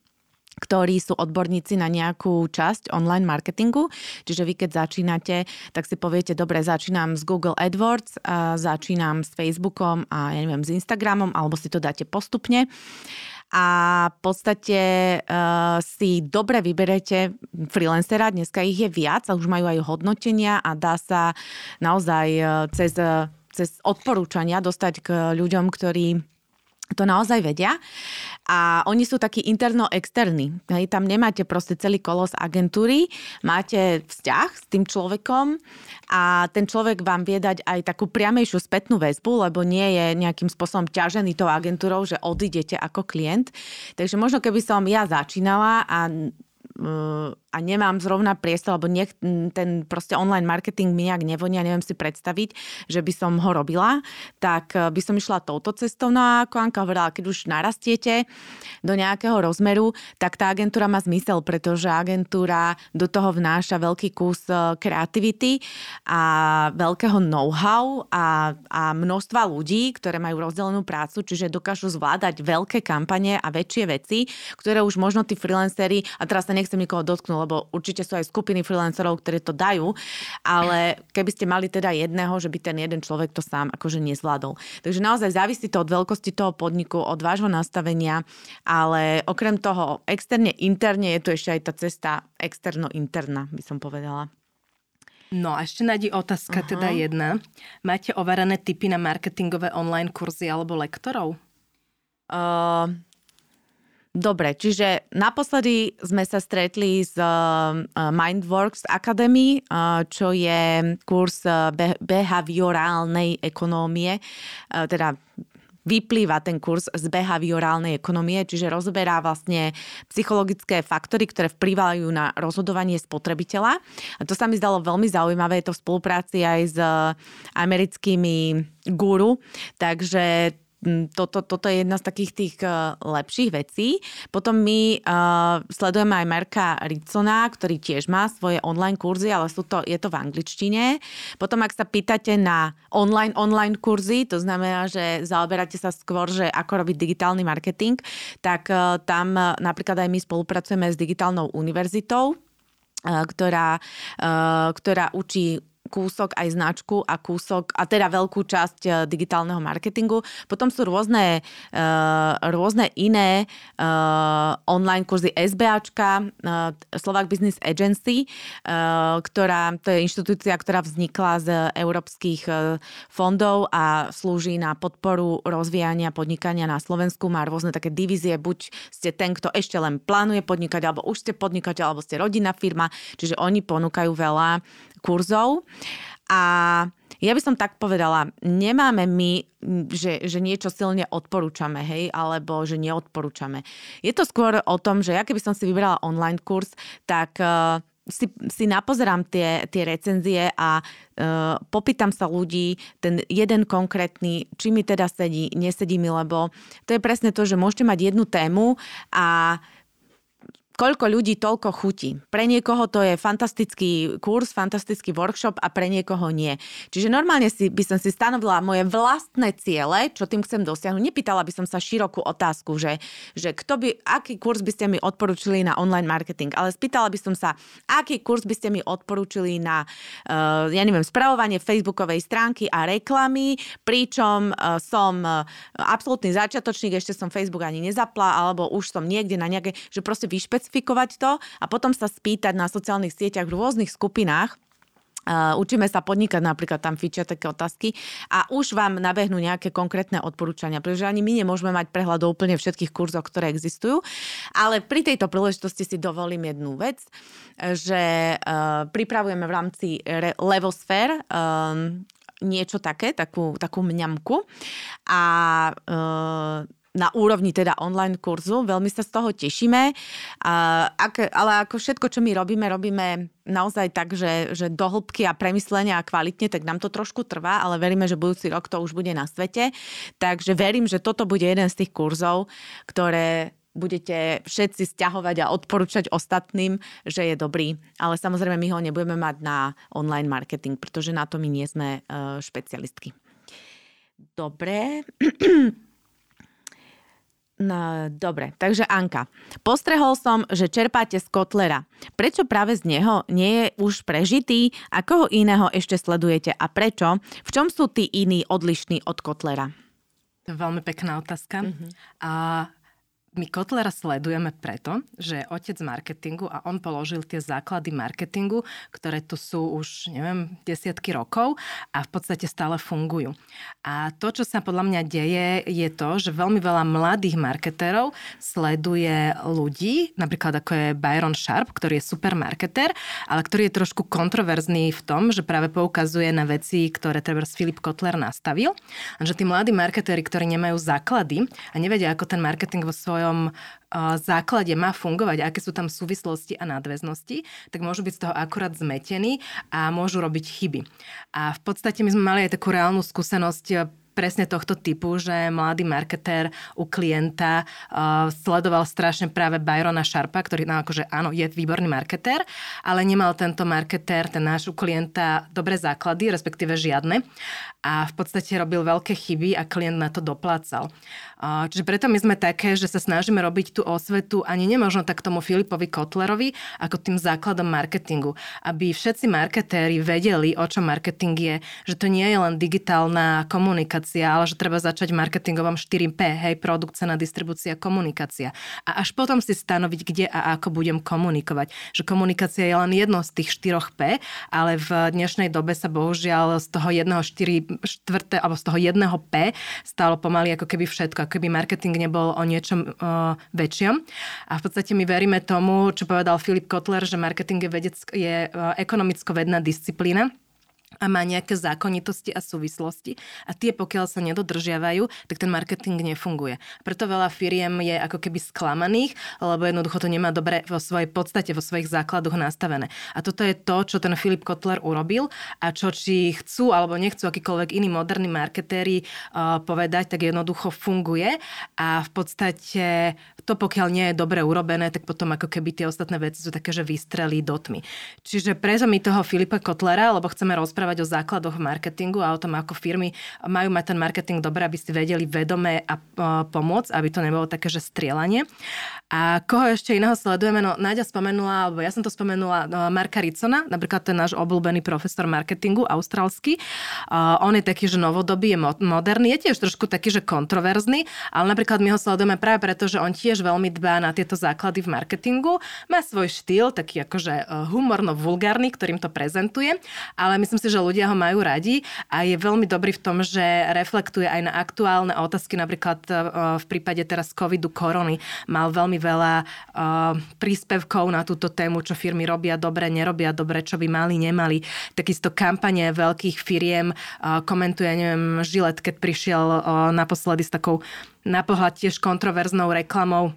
ktorí sú odborníci na nejakú časť online marketingu. Čiže vy keď začínate, tak si poviete, dobre, začínam s Google AdWords, a začínam s Facebookom a ja neviem, s Instagramom, alebo si to dáte postupne. A v podstate e, si dobre vyberete freelancera, dneska ich je viac a už majú aj hodnotenia a dá sa naozaj cez, cez odporúčania dostať k ľuďom, ktorí to naozaj vedia a oni sú takí interno-externí. Hej, tam nemáte proste celý kolos agentúry, máte vzťah s tým človekom a ten človek vám vie dať aj takú priamejšiu spätnú väzbu, lebo nie je nejakým spôsobom ťažený tou agentúrou, že odídete ako klient. Takže možno keby som ja začínala a a nemám zrovna priestor, alebo nech, ten proste online marketing mi nejak nevonia, neviem si predstaviť, že by som ho robila, tak by som išla touto cestou. No a ako Anka hovorila, keď už narastiete do nejakého rozmeru, tak tá agentúra má zmysel, pretože agentúra do toho vnáša veľký kus kreativity a veľkého know-how a, a množstva ľudí, ktoré majú rozdelenú prácu, čiže dokážu zvládať veľké kampane a väčšie veci, ktoré už možno tí freelanceri, a teraz sa nechcem nikoho dotknúť, lebo určite sú aj skupiny freelancerov, ktoré to dajú, ale keby ste mali teda jedného, že by ten jeden človek to sám akože nezvládol. Takže naozaj závisí to od veľkosti toho podniku, od vášho nastavenia, ale okrem toho externe, interne je tu ešte aj tá cesta externo-interna, by som povedala. No a ešte nájdi otázka Aha. teda jedna. Máte ovarané tipy na marketingové online kurzy alebo lektorov? Uh... Dobre, čiže naposledy sme sa stretli z Mindworks Academy, čo je kurz behaviorálnej ekonómie, teda vyplýva ten kurz z behaviorálnej ekonomie, čiže rozoberá vlastne psychologické faktory, ktoré vplývajú na rozhodovanie spotrebiteľa. A to sa mi zdalo veľmi zaujímavé, je to v spolupráci aj s americkými guru, takže Toto, toto je jedna z takých tých lepších vecí. Potom my uh, sledujeme aj Marka Ritsona, ktorý tiež má svoje online kurzy, ale sú to, je to v angličtine. Potom, ak sa pýtate na online online kurzy, to znamená, že zaoberáte sa skôr, že ako robiť digitálny marketing, tak uh, tam uh, napríklad aj my spolupracujeme s Digitálnou univerzitou, uh, ktorá, uh, ktorá učí kúsok aj značku a kúsok a teda veľkú časť digitálneho marketingu. Potom sú rôzne, rôzne iné online kurzy SBAčka, Slovak Business Agency, ktorá, to je inštitúcia, ktorá vznikla z európskych fondov a slúži na podporu rozvíjania podnikania na Slovensku. Má rôzne také divízie, buď ste ten, kto ešte len plánuje podnikať, alebo už ste podnikateľ, alebo ste rodinná firma, čiže oni ponúkajú veľa kurzov. A ja by som tak povedala, nemáme my, že, že niečo silne odporúčame, hej, alebo že neodporúčame. Je to skôr o tom, že ja keby som si vybrala online kurz, tak uh, si, si napozerám tie, tie recenzie a uh, popýtam sa ľudí, ten jeden konkrétny, či mi teda sedí, nesedí mi, lebo to je presne to, že môžete mať jednu tému a koľko ľudí, toľko chutí. Pre niekoho to je fantastický kurz, fantastický workshop a pre niekoho nie. Čiže normálne si, by som si stanovila moje vlastné ciele, čo tým chcem dosiahnuť. Nepýtala by som sa širokú otázku, že, že kto by, aký kurz by ste mi odporúčili na online marketing, ale spýtala by som sa, aký kurz by ste mi odporúčili na, uh, ja neviem, spravovanie facebookovej stránky a reklamy, pričom uh, som uh, absolútny začiatočník, ešte som Facebook ani nezapla, alebo už som niekde na nejaké, že proste vyšpec špecifikovať to a potom sa spýtať na sociálnych sieťach v rôznych skupinách. Uh, učíme sa podnikať, napríklad tam fičia také otázky a už vám nabehnú nejaké konkrétne odporúčania, pretože ani my nemôžeme mať prehľad o úplne všetkých kurzoch, ktoré existujú. Ale pri tejto príležitosti si dovolím jednu vec, že uh, pripravujeme v rámci re- Levosphere um, niečo také, takú, takú mňamku a uh, na úrovni teda online kurzu. Veľmi sa z toho tešíme. Ale ako všetko, čo my robíme, robíme naozaj tak, že, že do hĺbky a premyslenia a kvalitne, tak nám to trošku trvá, ale veríme, že budúci rok to už bude na svete. Takže verím, že toto bude jeden z tých kurzov, ktoré budete všetci stiahovať a odporúčať ostatným, že je dobrý. Ale samozrejme, my ho nebudeme mať na online marketing, pretože na to my nie sme špecialistky. Dobre. No, dobre, takže Anka. Postrehol som, že čerpáte z Kotlera. Prečo práve z neho nie je už prežitý? A koho iného ešte sledujete? A prečo? V čom sú tí iní odlišní od Kotlera? Veľmi pekná otázka. Mm-hmm. A my Kotlera sledujeme preto, že je otec marketingu a on položil tie základy marketingu, ktoré tu sú už, neviem, desiatky rokov a v podstate stále fungujú. A to, čo sa podľa mňa deje, je to, že veľmi veľa mladých marketérov sleduje ľudí, napríklad ako je Byron Sharp, ktorý je super marketér, ale ktorý je trošku kontroverzný v tom, že práve poukazuje na veci, ktoré treba Philip Kotler nastavil. A že tí mladí marketéri, ktorí nemajú základy a nevedia, ako ten marketing vo svojom základe má fungovať, aké sú tam súvislosti a nadväznosti, tak môžu byť z toho akurát zmetení a môžu robiť chyby. A v podstate my sme mali aj takú reálnu skúsenosť presne tohto typu, že mladý marketér u klienta uh, sledoval strašne práve Byrona Sharpa, ktorý no, akože áno, je výborný marketér, ale nemal tento marketér, ten náš u klienta dobré základy, respektíve žiadne. A v podstate robil veľké chyby a klient na to doplácal. Uh, čiže preto my sme také, že sa snažíme robiť tú osvetu ani nemožno tak tomu Filipovi Kotlerovi, ako tým základom marketingu. Aby všetci marketéri vedeli, o čo marketing je, že to nie je len digitálna komunikácia, ale že treba začať v marketingovom štyri P, hej, produkt, cena, distribúcia, komunikácia. A až potom si stanoviť, kde a ako budem komunikovať. Že komunikácia je len jedno z tých štyroch P, ale v dnešnej dobe sa bohužiaľ z toho jedného štyri, štvrté, alebo z toho jedného P stalo pomaly ako keby všetko, ako keby marketing nebol o niečom uh, väčšom. A v podstate my veríme tomu, čo povedal Philip Kotler, že marketing je, vedeck- je uh, ekonomicko-vedná disciplína, a má nejaké zákonitosti a súvislosti a tie, pokiaľ sa nedodržiavajú, tak ten marketing nefunguje. Preto veľa firiem je ako keby sklamaných, lebo jednoducho to nemá dobre vo svojej podstate, vo svojich základoch nastavené. A toto je to, čo ten Philip Kotler urobil a čo či chcú alebo nechcú akýkoľvek iní moderní marketéri uh, povedať, tak jednoducho funguje a v podstate to, pokiaľ nie je dobre urobené, tak potom ako keby tie ostatné veci sú také, že vystrelí do tmy. Čiže preto my toho Philipa Kotlera, lebo chceme rozprávať o základoch marketingu a o tom, ako firmy majú mať ten marketing dobré, aby si vedeli vedomé a pomôcť, aby to nebolo také, že strieľanie. A koho ešte iného sledujeme? No, Náďa spomenula, alebo ja som to spomenula, no, Marka Ritsona, napríklad to je náš obľúbený profesor marketingu, austrálsky. Uh, on je taký, že novodobý, je moderný, je tiež trošku taký, že kontroverzný, ale napríklad my ho sledujeme práve preto, že on tiež veľmi dbá na tieto základy v marketingu. Má svoj štýl, taký akože humorno-vulgárny, ktorým to prezentuje, ale myslím si, že ľudia ho majú radi a je veľmi dobrý v tom, že reflektuje aj na aktuálne otázky, napríklad v prípade teraz covidu, korony. Mal veľmi veľa príspevkov na túto tému, čo firmy robia dobre, nerobia dobre, čo by mali, nemali. Takisto kampane veľkých firiem komentuje, neviem, Gillette, keď prišiel naposledy s takou na pohľad tiež kontroverznou reklamou,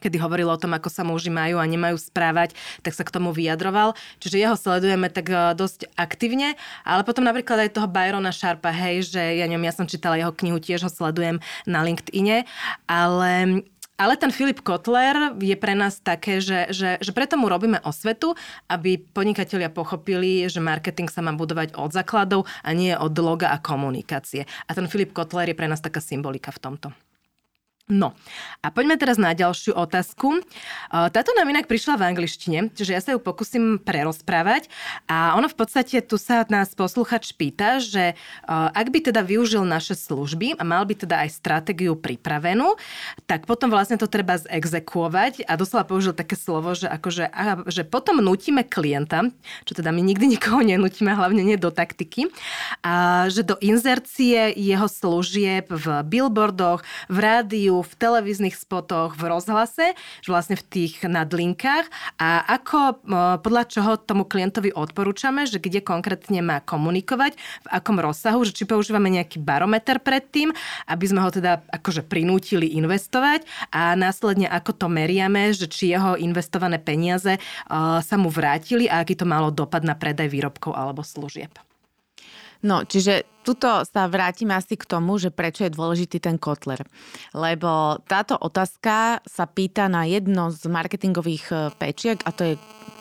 kedy hovorilo o tom, ako sa muži majú a nemajú správať, tak sa k tomu vyjadroval. Čiže jeho sledujeme tak dosť aktívne, ale potom napríklad aj toho Byrona Sharpa, hej, že ja neviem, ja som čítala jeho knihu, tiež ho sledujem na LinkedIne, ale... Ale ten Philip Kotler je pre nás také, že, že, že preto mu robíme osvetu, aby podnikatelia pochopili, že marketing sa má budovať od základov a nie od loga a komunikácie. A ten Philip Kotler je pre nás taká symbolika v tomto. No a poďme teraz na ďalšiu otázku. Táto nám inak prišla v angličtine, čiže ja sa ju pokúsim prerozprávať a ono v podstate tu sa nás posluchač pýta, že ak by teda využil naše služby a mal by teda aj stratégiu pripravenú, tak potom vlastne to treba zexekuovať a doslova použil také slovo, že, akože, aha, že potom nutíme klienta, čo teda my nikdy nikoho nenutíme, hlavne nie do taktiky, a že do inzercie jeho služieb v billboardoch, v rádiu, v televíznych spotoch, v rozhlase, že vlastne v tých nadlinkách a ako, podľa čoho tomu klientovi odporúčame, že kde konkrétne má komunikovať, v akom rozsahu, že či používame nejaký barometer predtým, aby sme ho teda akože prinútili investovať a následne ako to meriame, že či jeho investované peniaze sa mu vrátili a aký to malo dopad na predaj výrobkov alebo služieb. No, čiže tuto sa vrátim asi k tomu, že prečo je dôležitý ten Kotler. Lebo táto otázka sa pýta na jedno z marketingových péčiek, a to je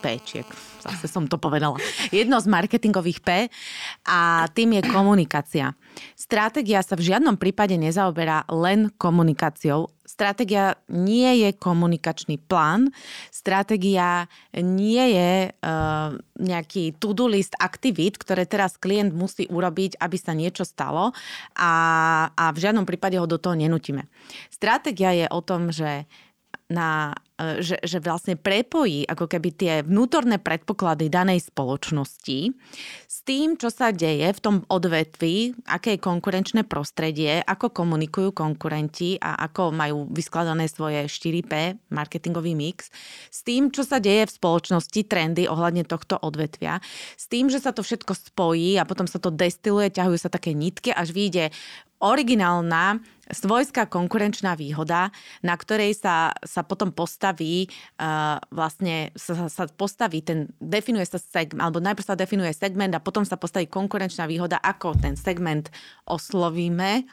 péčiek, zase som to povedala. Jedno z marketingových P a tým je komunikácia. Stratégia sa v žiadnom prípade nezaoberá len komunikáciou. Stratégia nie je komunikačný plán, stratégia nie je e, nejaký to-do list aktivít, ktoré teraz klient musí urobiť, aby sa niečo stalo a, a v žiadnom prípade ho do toho nenutíme. Stratégia je o tom, že na, že, že vlastne prepojí ako keby tie vnútorné predpoklady danej spoločnosti s tým, čo sa deje v tom odvetví, aké je konkurenčné prostredie, ako komunikujú konkurenti a ako majú vyskladané svoje štyri P, marketingový mix, s tým, čo sa deje v spoločnosti, trendy ohľadne tohto odvetvia, s tým, že sa to všetko spojí a potom sa to destiluje, ťahujú sa také nitky, až vyjde originálna svojská konkurenčná výhoda, na ktorej sa, sa potom postaví uh, vlastne sa, sa postaví ten, definuje sa segment, alebo najprv sa definuje segment a potom sa postaví konkurenčná výhoda, ako ten segment oslovíme.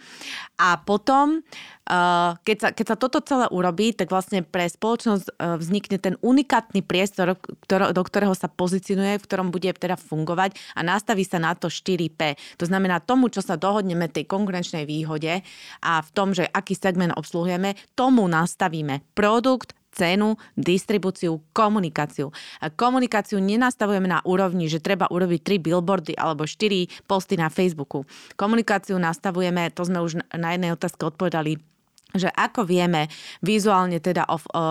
A potom, uh, keď, sa, keď sa toto celé urobí, tak vlastne pre spoločnosť uh, vznikne ten unikátny priestor, ktorý, do ktorého sa pozicionuje, v ktorom bude teda fungovať a nastaví sa na to štyri P. To znamená tomu, čo sa dohodneme tej konkurenčnej výhode a v tom, že aký segment obsluhujeme, tomu nastavíme produkt, cenu, distribúciu, komunikáciu. A komunikáciu nenastavujeme na úrovni, že treba urobiť tri billboardy alebo štyri posty na Facebooku. Komunikáciu nastavujeme, to sme už na jednej otázke odpovedali, že ako vieme vizuálne teda o, o, o,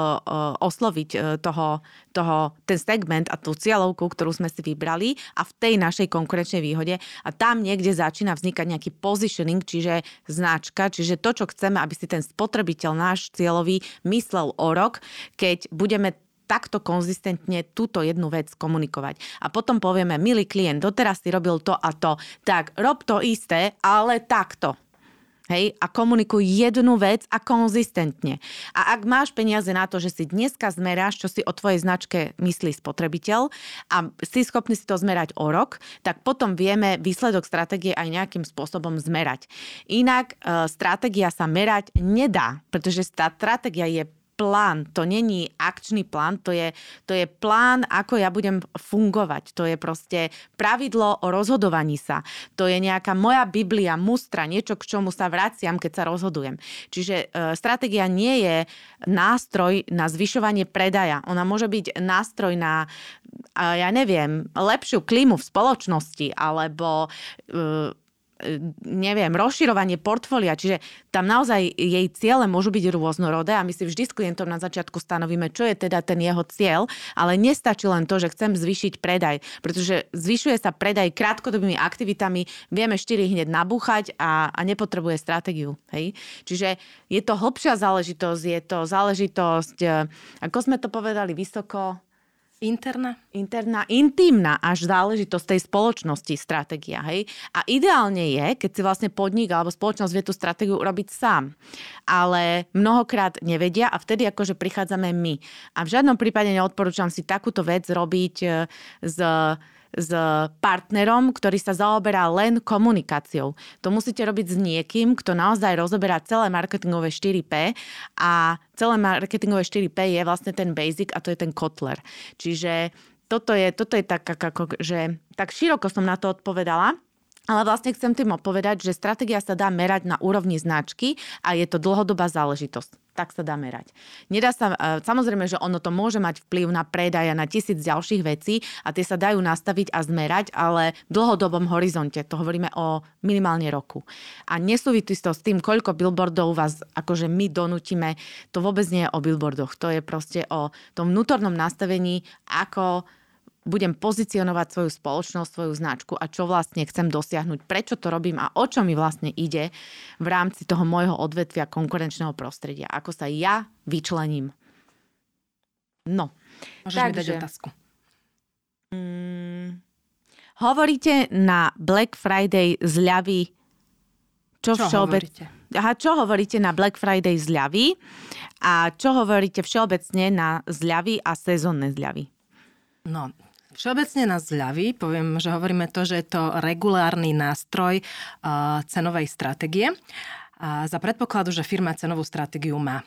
osloviť toho, toho, ten segment a tú cieľovku, ktorú sme si vybrali a v tej našej konkurenčnej výhode a tam niekde začína vznikať nejaký positioning, čiže značka, čiže to, čo chceme, aby si ten spotrebiteľ náš cieľový myslel o rok, keď budeme takto konzistentne túto jednu vec komunikovať. A potom povieme, milý klient, doteraz si robil to a to, tak rob to isté, ale takto. Hej, a komunikuj jednu vec a konzistentne. A ak máš peniaze na to, že si dneska zmeráš, čo si o tvojej značke myslí spotrebiteľ a si schopný si to zmerať o rok, tak potom vieme výsledok stratégie aj nejakým spôsobom zmerať. Inak e, stratégia sa merať nedá, pretože tá stratégia je plán, to není akčný plán, to je, to je plán, ako ja budem fungovať. To je proste pravidlo o rozhodovaní sa. To je nejaká moja Biblia, mustra, niečo, k čomu sa vraciam, keď sa rozhodujem. Čiže e, stratégia nie je nástroj na zvyšovanie predaja. Ona môže byť nástroj na, e, ja neviem, lepšiu klímu v spoločnosti, alebo... E, neviem, rozširovanie portfólia, čiže tam naozaj jej ciele môžu byť rôznorodé a my si vždy s klientom na začiatku stanovíme, čo je teda ten jeho cieľ, ale nestačí len to, že chcem zvýšiť predaj, pretože zvyšuje sa predaj krátkodobými aktivitami, vieme štyri hneď nabúchať a, a nepotrebuje stratégiu. Hej? Čiže je to hlbšia záležitosť, je to záležitosť, ako sme to povedali, vysoko... Interná? Interná, intimná až záležitosť tej spoločnosti, stratégia, hej. A ideálne je, keď si vlastne podnik alebo spoločnosť vie tú stratégiu urobiť sám. Ale mnohokrát nevedia a vtedy akože prichádzame my. A v žiadnom prípade neodporúčam si takúto vec robiť z... s partnerom, ktorý sa zaoberá len komunikáciou. To musíte robiť s niekým, kto naozaj rozoberá celé marketingové štyri pé a celé marketingové štyri pé je vlastne ten basic a to je ten Kotler. Čiže toto je, toto je tak, ako, že, tak široko som na to odpovedala. Ale vlastne chcem tým povedať, že stratégia sa dá merať na úrovni značky a je to dlhodobá záležitosť. Tak sa dá merať. Nedá sa, samozrejme, že ono to môže mať vplyv na predaj a na tisíc ďalších vecí a tie sa dajú nastaviť a zmerať, ale v dlhodobom horizonte. To hovoríme o minimálne roku. A nesúvisí to s tým, koľko billboardov vás akože my donútime. To vôbec nie je o billboardoch. To je proste o tom vnútornom nastavení, ako... budem pozicionovať svoju spoločnosť, svoju značku a čo vlastne chcem dosiahnuť, prečo to robím a o čo mi vlastne ide v rámci toho môjho odvetvia konkurenčného prostredia. Ako sa ja vyčlením. No. Môžeš mi dať otázku. Hmm, hovoríte na Black Friday zľavy. Čo, čo všeobec... hovoríte? Aha, čo hovoríte na Black Friday zľavy a čo hovoríte všeobecne na zľavy a sezónne zľavy? No, všeobecne na zľavy poviem, že hovoríme to, že je to regulárny nástroj uh, cenovej stratégie uh, za predpokladu, že firma cenovú stratégiu má.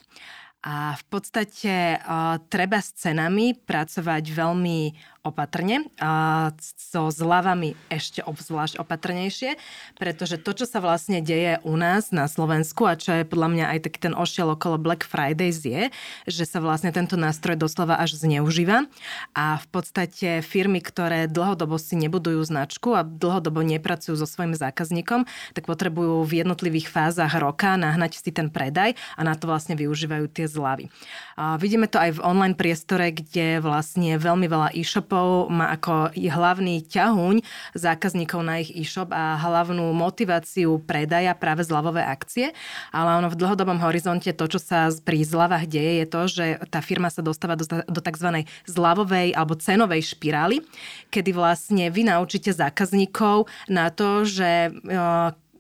A v podstate uh, treba s cenami pracovať veľmi opatrne, uh, so zľavami ešte obzvlášť opatrnejšie, pretože to, čo sa vlastne deje u nás na Slovensku a čo je podľa mňa aj taký ten ošiel okolo Black Fridays je, že sa vlastne tento nástroj doslova až zneužíva a v podstate firmy, ktoré dlhodobo si nebudujú značku a dlhodobo nepracujú so svojim zákazníkom, tak potrebujú v jednotlivých fázach roka nahnať si ten predaj a na to vlastne využívajú tie zľavy. A vidíme to aj v online priestore, kde vlastne veľmi veľa e-shopov má ako hlavný ťahuň zákazníkov na ich e-shop a hlavnú motiváciu predaja práve zľavové akcie, ale ono v dlhodobom horizonte to, čo sa pri zľavách deje, je to, že tá firma sa dostáva do, do tzv. Zľavovej alebo cenovej špirály, kedy vlastne vy naučíte zákazníkov na to, že e,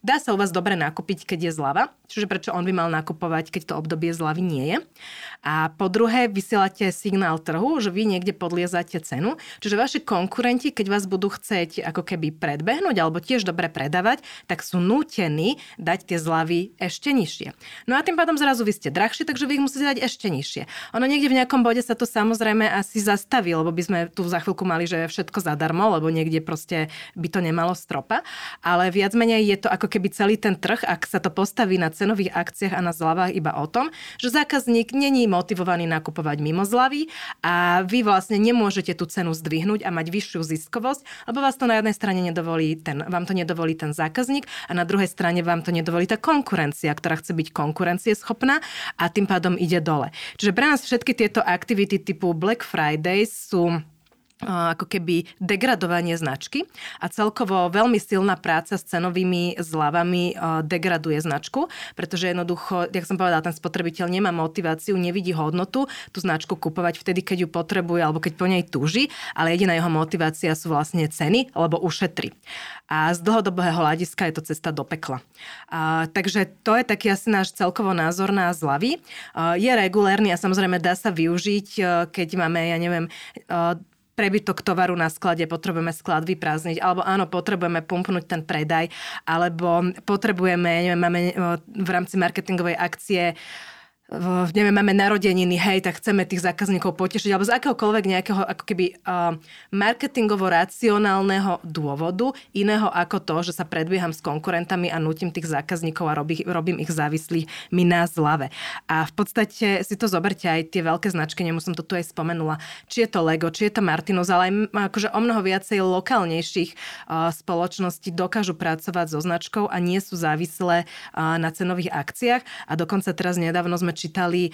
dá sa u vás dobre nakúpiť, keď je zľava. Čiže prečo on by mal nakupovať, keď to obdobie zľavy nie je. A po druhé, vysielate signál trhu, že vy niekde podliezate cenu. Čiže vaši konkurenti, keď vás budú chcieť ako keby predbehnúť alebo tiež dobre predávať, tak sú nútení dať tie zľavy ešte nižšie. No a tým pádom zrazu vy ste drahší, takže vy ich musíte dať ešte nižšie. Ono niekde v nejakom bode sa to samozrejme asi zastaví, lebo by sme tu za chvíľku mali, že všetko zadarmo, lebo niekde proste by to nemalo stropa, ale viac menej je to ako keby celý ten trh, ak sa to postaví na cenových akciách a na zľavách iba o tom, že zákazník není motivovaný nakupovať mimo zľavy a vy vlastne nemôžete tú cenu zdvihnúť a mať vyššiu ziskovosť, lebo vás to na jednej strane nedovolí ten, vám to nedovolí ten zákazník a na druhej strane vám to nedovolí tá konkurencia, ktorá chce byť konkurencieschopná a tým pádom ide dole. Čiže pre nás všetky tieto aktivity typu Black Friday sú ako keby degradovanie značky a celkovo veľmi silná práca s cenovými zľavami degraduje značku, pretože jednoducho, jak som povedala, ten spotrebiteľ nemá motiváciu, nevidí hodnotu tú značku kupovať vtedy, keď ju potrebuje alebo keď po nej túži, ale jediná jeho motivácia sú vlastne ceny alebo ušetri. A z dlhodobého hľadiska je to cesta do pekla. A, takže to je taký asi náš celkovo názor na zľavy. A, je regulérny a samozrejme dá sa využiť, keď máme, ja neviem, prebytok tovaru na sklade, potrebujeme sklad vyprázdniť, alebo áno, potrebujeme pumpnúť ten predaj, alebo potrebujeme, neviem, máme v rámci marketingovej akcie, neviem, máme narodeniny, hej, tak chceme tých zákazníkov potešiť, alebo z akéhokoľvek nejakého ako keby marketingovo-racionálneho dôvodu, iného ako to, že sa predbieham s konkurentami a nútim tých zákazníkov a robí, robím ich závislými na zľave. A v podstate si to zoberte aj tie veľké značky, nemusím to tu aj spomenula, či je to Lego, či je to Martinus, ale aj akože o mnoho viacej lokálnejších spoločností dokážu pracovať so značkou a nie sú závislé na cenových akciách. A dokonca teraz nedávno sme čítali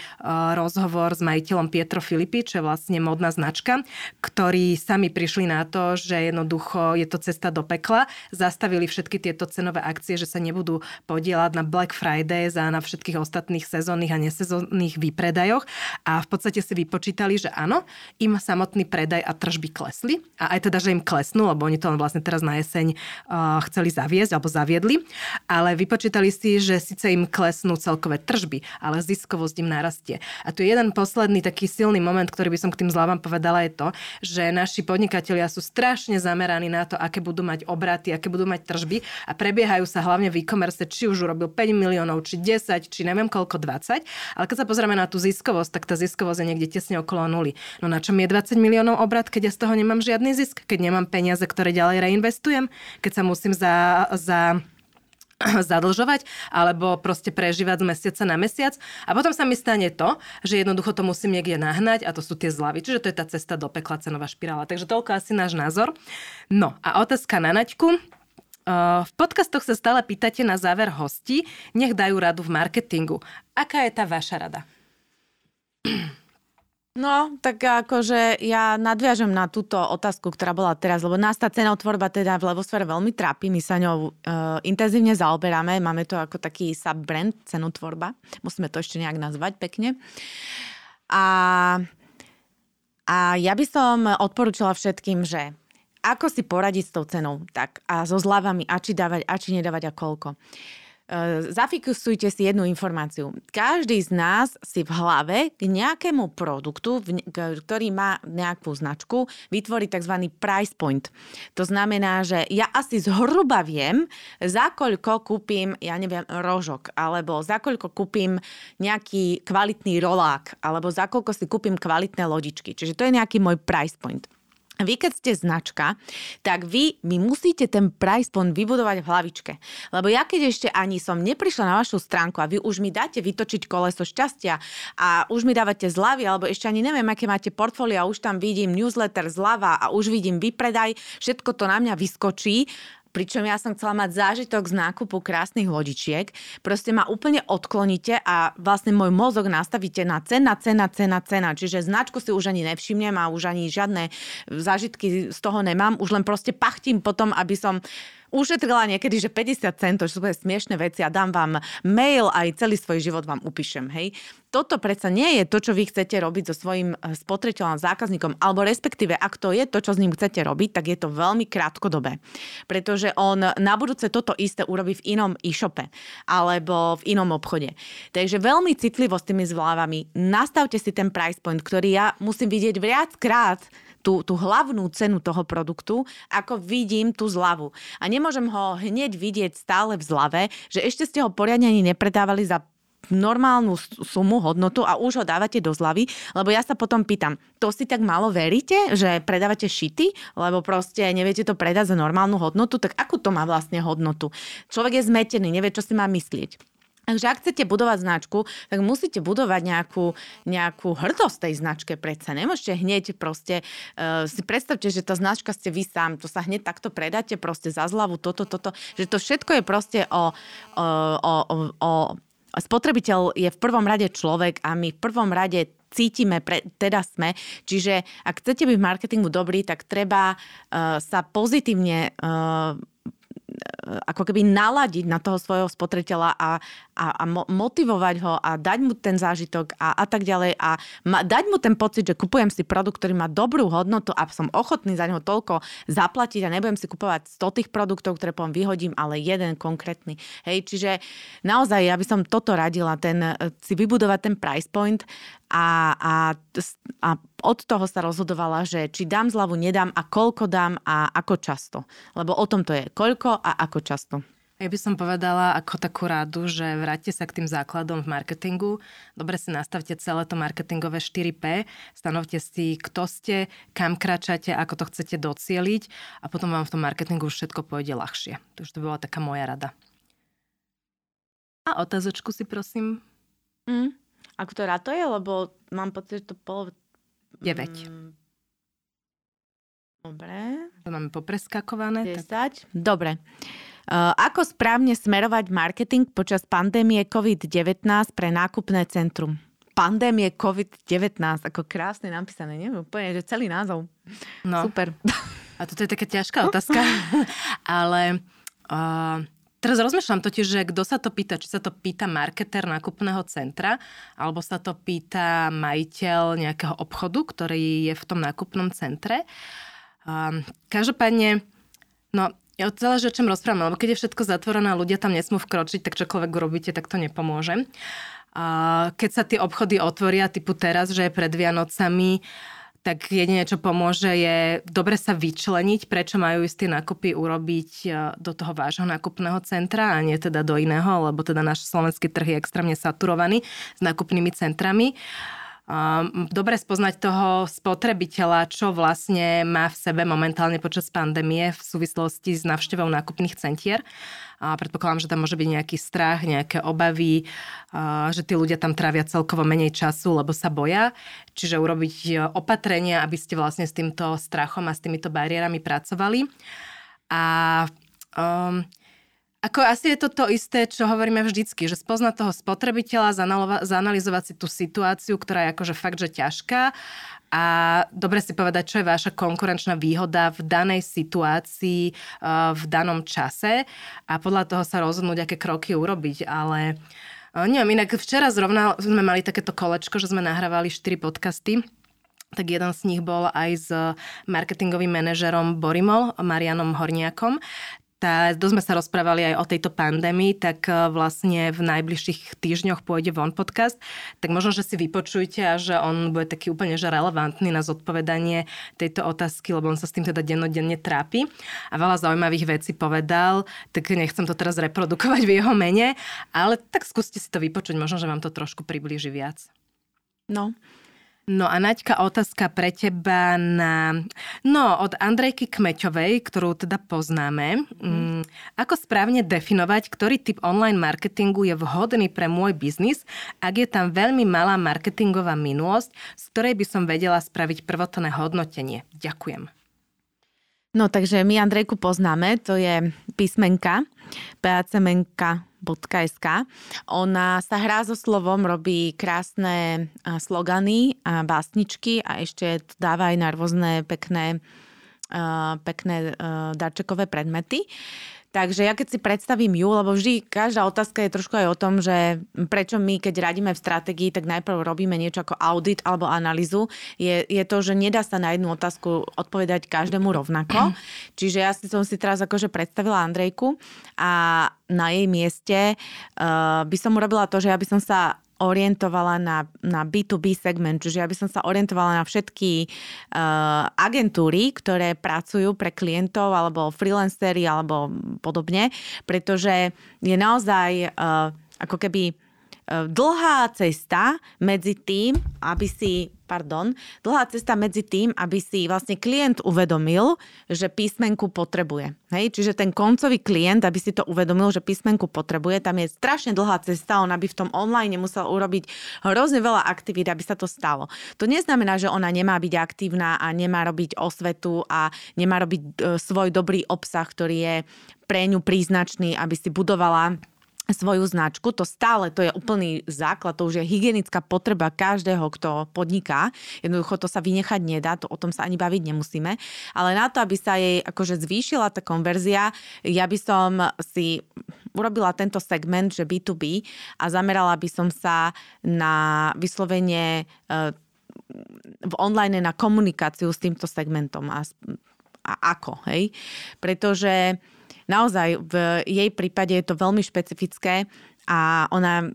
rozhovor s majiteľom Pietro Filippi, čo je vlastne modná značka, ktorí sami prišli na to, že jednoducho je to cesta do pekla. Zastavili všetky tieto cenové akcie, že sa nebudú podieľať na Black Friday a na všetkých ostatných sezónnych a nesezónnych výpredajoch. A v podstate si vypočítali, že áno, im samotný predaj a tržby klesli. A aj teda, že im klesnú, lebo oni to vlastne teraz na jeseň chceli zaviesť alebo zaviedli. Ale vypočítali si, že síce im klesnú celkové tržby, ale ziskovosť im narastie. A tu je jeden posledný taký silný moment, ktorý by som k tým zľavám povedala, je to, že naši podnikatelia sú strašne zameraní na to, aké budú mať obraty, aké budú mať tržby a prebiehajú sa hlavne v e-commerce, či už urobil päť miliónov, či desať, či neviem koľko, dvadsať. Ale keď sa pozrieme na tú ziskovosť, tak tá ziskovosť je niekde tesne okolo nuly. No na čom je dvadsať miliónov obrat, keď ja z toho nemám žiadny zisk, keď nemám peniaze, ktoré ďalej reinvestujem, keď sa musím za... za zadlžovať, alebo proste prežívať z mesiaca na mesiac. A potom sa mi stane to, že jednoducho to musím niekde nahnať a to sú tie zľavy. Čiže to je tá cesta do pekla, cenová špirála. Takže toľko asi náš názor. No a otázka na Naďku. V podcastoch sa stále pýtate na záver hostí, nech dajú radu v marketingu. Aká je tá vaša rada? No, tak akože ja nadviažem na túto otázku, ktorá bola teraz, lebo nás tá cenotvorba teda v Levosfére veľmi trápi, my sa ňou e, intenzívne zaoberáme, máme to ako taký subbrand cenotvorba, musíme to ešte nejak nazvať pekne. A, a ja by som odporúčila všetkým, že ako si poradiť s tou cenou, tak a so zľavami, a či dávať, a či nedávať a koľko. Zafikusujte si jednu informáciu. Každý z nás si v hlave k nejakému produktu, ktorý má nejakú značku, vytvorí tzv. Price point. To znamená, že ja asi zhruba viem, za koľko kúpim, ja neviem, rožok, alebo za koľko kúpim nejaký kvalitný rolák, alebo za koľko si kúpim kvalitné lodičky. Čiže to je nejaký môj price point. Vy, keď ste značka, tak vy mi musíte ten price point vybudovať v hlavičke. Lebo ja, keď ešte ani som neprišla na vašu stránku a vy už mi dáte vytočiť koleso šťastia a už mi dávate zľavy, alebo ešte ani neviem, aké máte portfólio a už tam vidím newsletter zľava a už vidím vypredaj, všetko to na mňa vyskočí, pričom ja som chcela mať zážitok z nákupu krásnych lodičiek. Proste ma úplne odkloníte a vlastne môj mozog nastavíte na cena, cena, cena, cena. Čiže značku si už ani nevšimnem a už ani žiadne zážitky z toho nemám. Už len proste pachtím potom, aby som ušetrila niekedy, že päťdesiat centov, že sú to smiešné veci a dám vám mail a aj celý svoj život vám upíšem. Hej. Toto predsa nie je to, čo vy chcete robiť so svojím spotrebiteľom, zákazníkom, alebo respektíve, ak to je to, čo s ním chcete robiť, tak je to veľmi krátkodobé. Pretože on na budúce toto isté urobí v inom e-shope alebo v inom obchode. Takže veľmi citlivo s tými zľavami. Nastavte si ten price point, ktorý ja musím vidieť viackrát, Tú, tú hlavnú cenu toho produktu, ako vidím tú zľavu. A nemôžem ho hneď vidieť stále v zľave, že ešte ste ho poriadne ani nepredávali za normálnu sumu, hodnotu a už ho dávate do zľavy, lebo ja sa potom pýtam, to si tak málo veríte, že predávate šity, lebo proste neviete to predať za normálnu hodnotu, tak ako to má vlastne hodnotu? Človek je zmetený, nevie, čo si má myslieť. Takže ak chcete budovať značku, tak musíte budovať nejakú, nejakú hrdosť tej značke predsa. Nemôžete hneď proste, e, si predstavte, že tá značka ste vy sám, to sa hneď takto predáte proste za zľavu, toto, toto. Že to všetko je proste o... o, o, o, o spotrebiteľ je v prvom rade človek a my v prvom rade cítime, pre, teda sme. Čiže ak chcete byť v marketingu dobrý, tak treba uh, sa pozitívne uh, ako keby naladiť na toho svojho spotrebiteľa a, a, a motivovať ho a dať mu ten zážitok a, a tak ďalej a ma, dať mu ten pocit, že kupujem si produkt, ktorý má dobrú hodnotu a som ochotný za neho toľko zaplatiť a nebudem si kupovať sto tých produktov, ktoré potom vyhodím, ale jeden konkrétny. Hej, čiže naozaj ja by som toto radila, ten, si vybudovať ten price point a, a, a od toho sa rozhodovala, že či dám zľavu, nedám a koľko dám a ako často. Lebo o tom to je, koľko a ako často. Ja by som povedala ako takú radu, že vráťte sa k tým základom v marketingu. Dobre si nastavte celé to marketingové štyri pé, stanovte si, kto ste, kam kráčate, ako to chcete docieliť a potom vám v tom marketingu už všetko pôjde ľahšie. Takže to bola taká moja rada. A otázočku si prosím. Mm. A ktorá to je? Lebo mám pocit, že to pol... deväť. Dobre. To máme popreskakované. desať. Tak... Dobre. Uh, ako správne smerovať marketing počas pandémie covid devätnásť pre nákupné centrum? Pandémie covid devätnásť, ako krásne napísané, nie? Úplne, že celý názov. No. Super. A toto je taká ťažká otázka. Ale uh, teraz rozmýšľam totiž, že kto sa to pýta, či sa to pýta marketér nákupného centra, alebo sa to pýta majiteľ nejakého obchodu, ktorý je v tom nákupnom centre. Um, každopádne, no ja celé, že o čom rozprávam, lebo keď je všetko zatvorené a ľudia tam nesmú vkročiť, tak čokoľvek urobíte, tak to nepomôže. Uh, keď sa tie obchody otvoria, typu teraz, že je pred Vianocami, tak jedine, čo pomôže, je dobre sa vyčleniť, prečo majú isté nákupy urobiť do toho vášho nákupného centra a nie teda do iného, lebo teda náš slovenský trh je extrémne saturovaný s nákupnými centrami. Dobre spoznať toho spotrebiteľa, čo vlastne má v sebe momentálne počas pandémie v súvislosti s návštevou nákupných centier. A predpokladám, že tam môže byť nejaký strach, nejaké obavy, že tí ľudia tam trávia celkovo menej času, lebo sa boja. Čiže urobiť opatrenia, aby ste vlastne s týmto strachom a s týmito bariérami pracovali. A um, ako asi je to to isté, čo hovoríme vždycky, že spoznať toho spotrebiteľa, zanalizovať si tú situáciu, ktorá je akože fakt, že ťažká a dobre si povedať, čo je vaša konkurenčná výhoda v danej situácii, v danom čase a podľa toho sa rozhodnúť, aké kroky urobiť, ale neviem, inak včera zrovna sme mali takéto kolečko, že sme nahrávali štyri podcasty. Tak jeden z nich bol aj s marketingovým manažerom Borimol, Mariánom Horniakom. Tá, dosť sme sa rozprávali aj o tejto pandémii, tak vlastne v najbližších týždňoch pôjde von podcast, tak možno, že si vypočujte a že on bude taký úplne že relevantný na zodpovedanie tejto otázky, lebo on sa s tým teda dennodenne trápi a veľa zaujímavých vecí povedal, tak nechcem to teraz reprodukovať v jeho mene, ale tak skúste si to vypočuť, možno, že vám to trošku priblíži viac. No, No a Naďka, otázka pre teba na... No, od Andrejky Kmeťovej, ktorú teda poznáme. Mm. Ako správne definovať, ktorý typ online marketingu je vhodný pre môj biznis, ak je tam veľmi malá marketingová minulosť, z ktorej by som vedela spraviť prvotné hodnotenie? Ďakujem. No, takže my Andrejku poznáme, to je písmenka, pacmenka. .sk. Ona sa hrá so slovom, robí krásne slogany a básničky a ešte dáva aj na rôzne pekné, pekné darčekové predmety. Takže ja keď si predstavím ju, lebo vždy každá otázka je trošku aj o tom, že prečo my, keď radíme v stratégii, tak najprv robíme niečo ako audit alebo analýzu, je, je to, že nedá sa na jednu otázku odpovedať každému rovnako. Čiže ja si som si teraz akože predstavila Andrejku a na jej mieste uh, by som urobila to, že ja by som sa orientovala na, na bí tú bí segment, čiže ja by som sa orientovala na všetky uh, agentúry, ktoré pracujú pre klientov alebo freelanceri alebo podobne, pretože je naozaj uh, ako keby uh, dlhá cesta medzi tým, aby si pardon, dlhá cesta medzi tým, aby si vlastne klient uvedomil, že písmenku potrebuje. Hej? Čiže ten koncový klient, aby si to uvedomil, že písmenku potrebuje, tam je strašne dlhá cesta, ona by v tom online musel urobiť hrozne veľa aktivít, aby sa to stalo. To neznamená, že ona nemá byť aktívna a nemá robiť osvetu a nemá robiť svoj dobrý obsah, ktorý je pre ňu príznačný, aby si budovala svoju značku, to stále, to je úplný základ, to už je hygienická potreba každého, kto podniká. Jednoducho to sa vynechať nedá, to o tom sa ani baviť nemusíme, ale na to, aby sa jej akože zvýšila tá konverzia, ja by som si urobila tento segment, že bí tú bí a zamerala by som sa na vyslovenie v online na komunikáciu s týmto segmentom a, a ako, hej? Pretože naozaj v jej prípade je to veľmi špecifické a ona,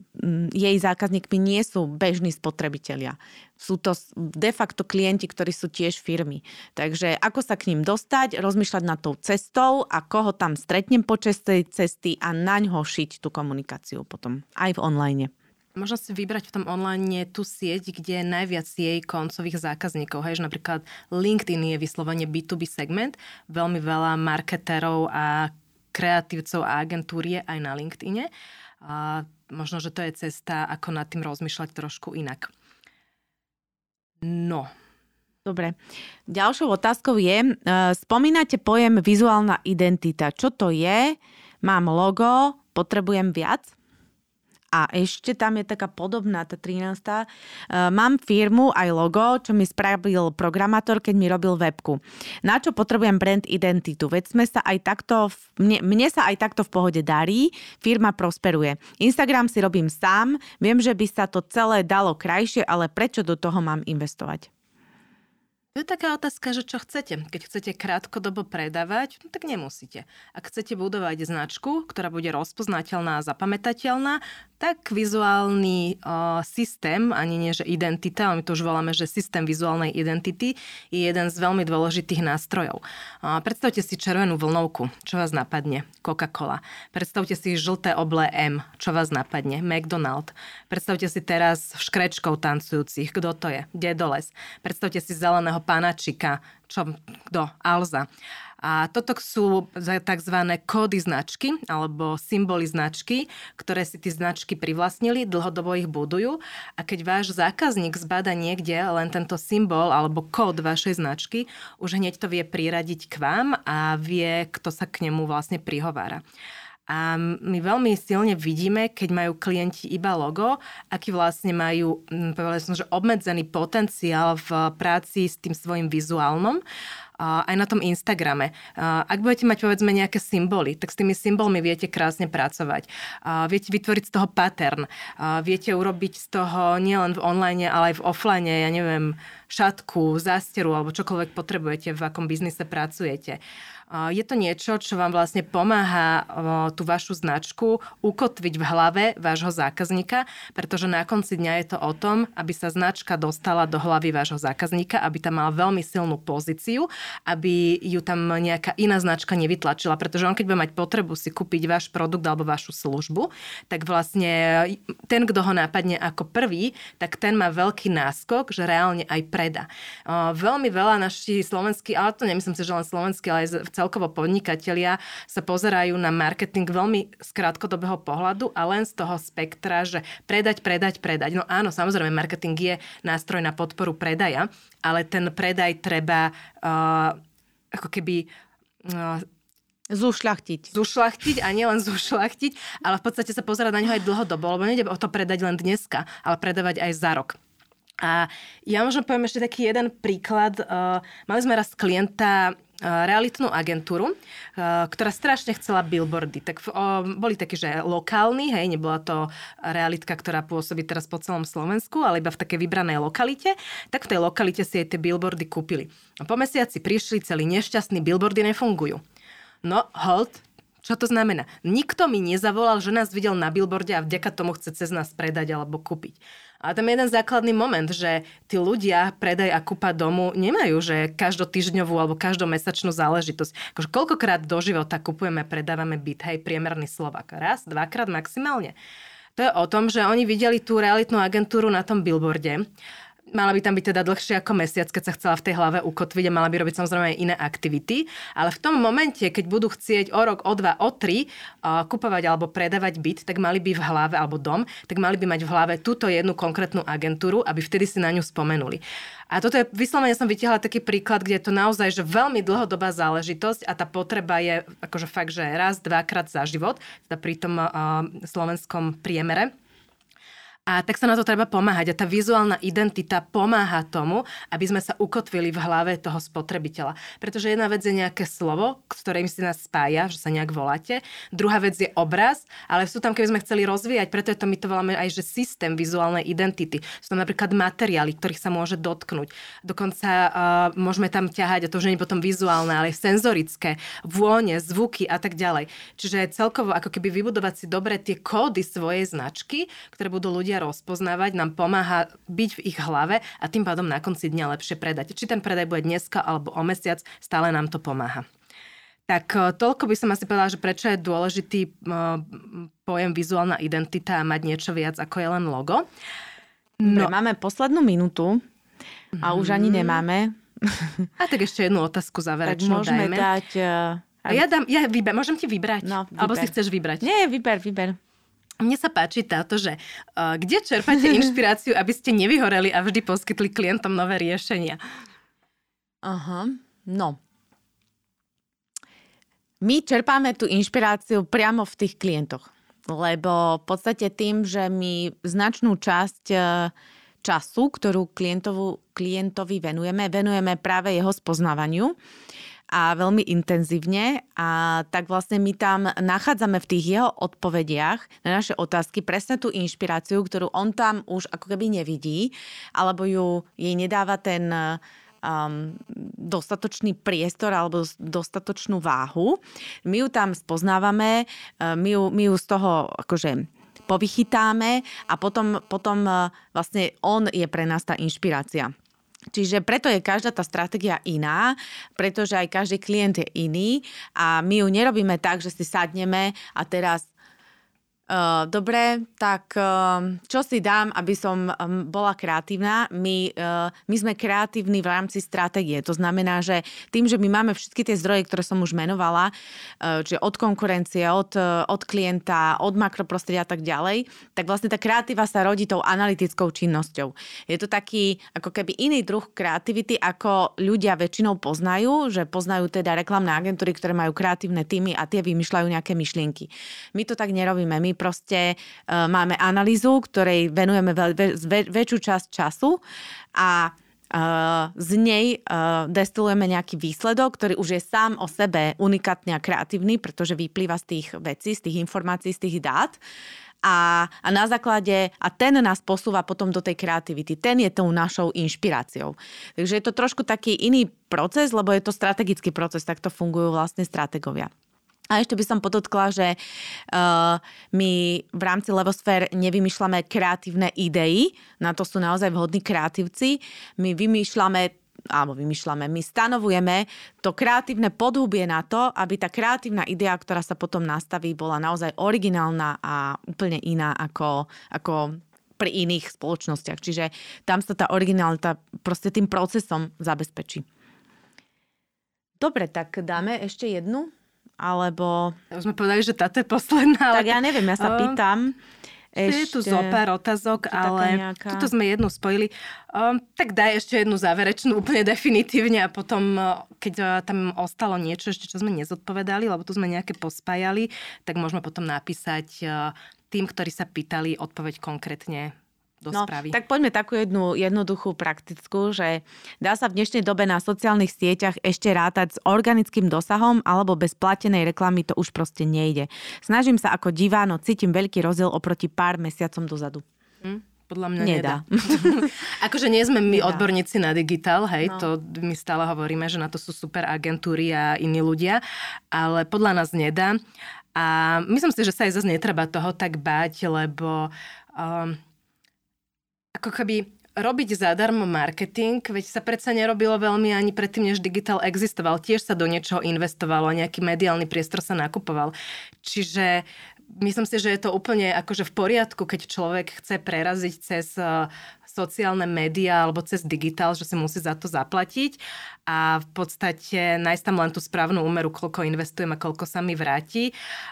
jej zákazníkmi nie sú bežní spotrebitelia. Sú to de facto klienti, ktorí sú tiež firmy. Takže ako sa k ním dostať, rozmýšľať nad tou cestou a koho tam stretnem počas tej cesty a naňho šiť tú komunikáciu potom aj v online. Možno si vybrať v tom online tú sieť, kde je najviac jej koncových zákazníkov. Hej, že napríklad LinkedIn je vyslovene bí tú bí segment. Veľmi veľa marketérov a kreatívcov a agentúrie aj na LinkedIne. A možno, že to je cesta, ako nad tým rozmýšľať trošku inak. No. Dobre. Ďalšou otázkou je, spomínate pojem vizuálna identita. Čo to je? Mám logo, potrebujem viac? A ešte tam je taká podobná, tá trinásta. Mám firmu aj logo, čo mi spravil programátor, keď mi robil webku. Na čo potrebujem brand identitu? Veď sme sa aj takto, mne, mne sa aj takto v pohode darí, firma prosperuje. Instagram si robím sám, viem, že by sa to celé dalo krajšie, ale prečo do toho mám investovať? To je taká otázka, že čo chcete. Keď chcete krátkodobo predávať, no tak nemusíte. Ak chcete budovať značku, ktorá bude rozpoznateľná a zapamätateľná, tak vizuálny o, systém, ani nie, že identita, my to už voláme, že systém vizuálnej identity, je jeden z veľmi dôležitých nástrojov. O, predstavte si červenú vlnovku, čo vás napadne, Coca-Cola. Predstavte si žlté oblé M, čo vás napadne, McDonald's. Predstavte si teraz škrečkov tancujúcich, kto to je, Dedoles. Predstavte si zeleného panačika, čo, kto, Alza. A toto sú tzv. Kódy značky alebo symboly značky, ktoré si tí značky privlastnili, dlhodobo ich budujú a keď váš zákazník zbada niekde len tento symbol alebo kód vašej značky, už hneď to vie priradiť k vám a vie, kto sa k nemu vlastne prihovára. A my veľmi silne vidíme, keď majú klienti iba logo, aký vlastne majú, povedali som, že obmedzený potenciál v práci s tým svojim vizuálnom, aj na tom Instagrame. Ak budete mať, povedzme, nejaké symboly, tak s tými symbolmi viete krásne pracovať. Viete vytvoriť z toho pattern. Viete urobiť z toho nielen v online, ale aj v offline, ja neviem, šatku, zásteru alebo čokoľvek potrebujete, v akom biznise pracujete. Je to niečo, čo vám vlastne pomáha tú vašu značku ukotviť v hlave vášho zákazníka, pretože na konci dňa je to o tom, aby sa značka dostala do hlavy vášho zákazníka, aby tam mal veľmi silnú pozíciu, aby ju tam nejaká iná značka nevytlačila, pretože on keď bude mať potrebu si kúpiť váš produkt alebo vašu službu, tak vlastne ten, kto ho nápadne ako prvý, tak ten má veľký náskok, že reálne aj predá. Veľmi veľa naši slovenskí, ale to nemyslím si, že len slovenskí, ale aj celkovo podnikatelia sa pozerajú na marketing veľmi z krátkodobého pohľadu a len z toho spektra, že predať, predať, predať. No áno, samozrejme, marketing je nástroj na podporu predaja, ale ten predaj treba uh, ako keby uh, Zušľachtiť. Zušľachtiť a nielen zušľachtiť, ale v podstate sa pozerať na ňo aj dlhodobo, lebo nejde o to predať len dneska, ale predávať aj za rok. A ja možno poviem ešte taký jeden príklad. Uh, mali sme raz klienta, realitnú agentúru, ktorá strašne chcela billboardy. Tak boli takí, že lokálni, hej, nebola to realitka, ktorá pôsobí teraz po celom Slovensku, ale iba v takej vybranej lokalite. Tak v tej lokalite si aj tie billboardy kúpili. A po mesiaci prišli celí nešťastní, billboardy nefungujú. No, hold, čo to znamená? Nikto mi nezavolal, že nás videl na billboarde a vďaka tomu chce cez nás predať alebo kúpiť. A tam je jeden základný moment, že tí ľudia predaj a kúpa domu nemajú, že každotýždňovú alebo každomesačnú záležitosť. Akože koľkokrát do života kupujeme, predávame byt, hej, priemerný Slovak. Raz, dvakrát maximálne. To je o tom, že oni videli tú realitnú agentúru na tom billboarde, Mala by tam byť teda dlhšie ako mesiac, keď sa chcela v tej hlave ukotviť a mala by robiť samozrejme aj iné aktivity. Ale v tom momente, keď budú chcieť o rok, o dva, o tri uh, kupovať alebo predávať byt, tak mali by v hlave, alebo dom, tak mali by mať v hlave túto jednu konkrétnu agentúru, aby vtedy si na ňu spomenuli. A toto je, vyslovene som vytiahla taký príklad, kde je to naozaj že veľmi dlhodobá záležitosť a tá potreba je akože fakt, že raz, dvakrát za život, teda pri tom uh, slovenskom priemere. A tak sa na to treba pomáhať. A tá vizuálna identita pomáha tomu, aby sme sa ukotvili v hlave toho spotrebiteľa. Pretože jedna vec je nejaké slovo, ktorým si nás spája, že sa nejak voláte. Druhá vec je obraz, ale sú tam, keby sme chceli rozvíjať, preto je to, my to voláme aj, že systém vizuálnej identity. Sú tam napríklad materiály, ktorých sa môže dotknúť. Dokonca uh, môžeme tam ťahať, a to už nie je potom vizuálne, ale aj senzorické, vône, zvuky a tak ďalej. Čiže celkovo ako keby vybudovať si dobre tie kódy svojej značky, ktoré budú ľudia rozpoznávať, nám pomáha byť v ich hlave a tým pádom na konci dňa lepšie predať. Či ten predaj bude dneska alebo o mesiac, stále nám to pomáha. Tak toľko by som asi povedala, že prečo je dôležitý pojem vizuálna identita a mať niečo viac ako je len logo. No. Dobre, máme poslednú minútu a mm. už ani nemáme. A tak ešte jednu otázku záverečnú dajme. Dať, uh, ja dám, ja vyber, môžem ti vybrať? No, vyber. Alebo si chceš vybrať? Nie, vyber, vyber. Mne sa páči táto, že uh, kde čerpáte inšpiráciu, aby ste nevyhoreli a vždy poskytli klientom nové riešenia? Aha, no. My čerpáme tú inšpiráciu priamo v tých klientoch, lebo v podstate tým, že my značnú časť času, ktorú klientovi venujeme, venujeme práve jeho spoznávaniu, a veľmi intenzívne a tak vlastne my tam nachádzame v tých jeho odpovediach na naše otázky presne tú inšpiráciu, ktorú on tam už ako keby nevidí alebo ju jej nedáva ten um, dostatočný priestor alebo dostatočnú váhu. My ju tam spoznávame, my ju, my ju z toho akože povychytáme a potom, potom vlastne on je pre nás tá inšpirácia. Čiže preto je každá tá stratégia iná, pretože aj každý klient je iný a my ju nerobíme tak, že si sadneme a teraz uh, dobre, tak uh, čo si dám, aby som um, bola kreatívna? My, uh, my sme kreatívni v rámci stratégie. To znamená, že tým, že my máme všetky tie zdroje, ktoré som už menovala, uh, čiže od konkurencie, od, uh, od klienta, od makroprostredia a tak ďalej, tak vlastne tá kreatíva sa rodí tou analytickou činnosťou. Je to taký ako keby iný druh kreativity, ako ľudia väčšinou poznajú, že poznajú teda reklamné agentúry, ktoré majú kreatívne týmy a tie vymýšľajú nejaké myšlienky. My to tak nerobíme. My proste uh, máme analýzu, ktorej venujeme väč- väč- väč- väčšiu časť času a uh, z nej uh, destilujeme nejaký výsledok, ktorý už je sám o sebe unikátny a kreatívny, pretože vyplýva z tých vecí, z tých informácií, z tých dát. A, a na základe, a ten nás posúva potom do tej kreativity. Ten je tou našou inšpiráciou. Takže je to trošku taký iný proces, lebo je to strategický proces, takto fungujú vlastne stratégovia. A ešte by som podotkla, že uh, my v rámci Levosphere nevymýšľame kreatívne idei, na to sú naozaj vhodní kreatívci. My vymýšľame, alebo vymýšľame, my stanovujeme to kreatívne podhubie na to, aby tá kreatívna idea, ktorá sa potom nastaví, bola naozaj originálna a úplne iná ako, ako pri iných spoločnostiach. Čiže tam sa tá originálita proste tým procesom zabezpečí. Dobre, tak dáme ešte jednu? Alebo... Už sme povedali, že táto je posledná. Tak ale... ja neviem, ja sa um, pýtam. Ešte... Je tu zo pár otázok, ale nejaká... tuto sme jednu spojili. Um, tak daj ešte jednu záverečnú, úplne definitívne a potom, keď tam ostalo niečo ešte, čo sme nezodpovedali, lebo tu sme nejaké pospájali, tak môžeme potom napísať tým, ktorí sa pýtali, odpoveď konkrétne do no, správy. Tak poďme takú jednu jednoduchú praktickú, že dá sa v dnešnej dobe na sociálnych sieťach ešte rátať s organickým dosahom alebo bez platenej reklamy to už proste nejde. Snažím sa ako divá, no cítim veľký rozdiel oproti pár mesiacom dozadu. Hm? Podľa mňa nedá. nedá. Akože nie sme my nedá. odborníci na digitál, hej, no. To my stále hovoríme, že na to sú super agentúry a iní ľudia, ale podľa nás nedá. A myslím si, že sa aj zase netreba toho tak báť, lebo um, ako keby robiť zadarmo marketing, veď sa predsa nerobilo veľmi ani predtým, než digitál existoval. Tiež sa do niečoho investovalo, nejaký mediálny priestor sa nakupoval. Čiže myslím si, že je to úplne akože v poriadku, keď človek chce preraziť cez sociálne médiá alebo cez digitál, že si musí za to zaplatiť a v podstate nájsť tam len tú správnu úmeru, koľko investujem a koľko sa mi vráti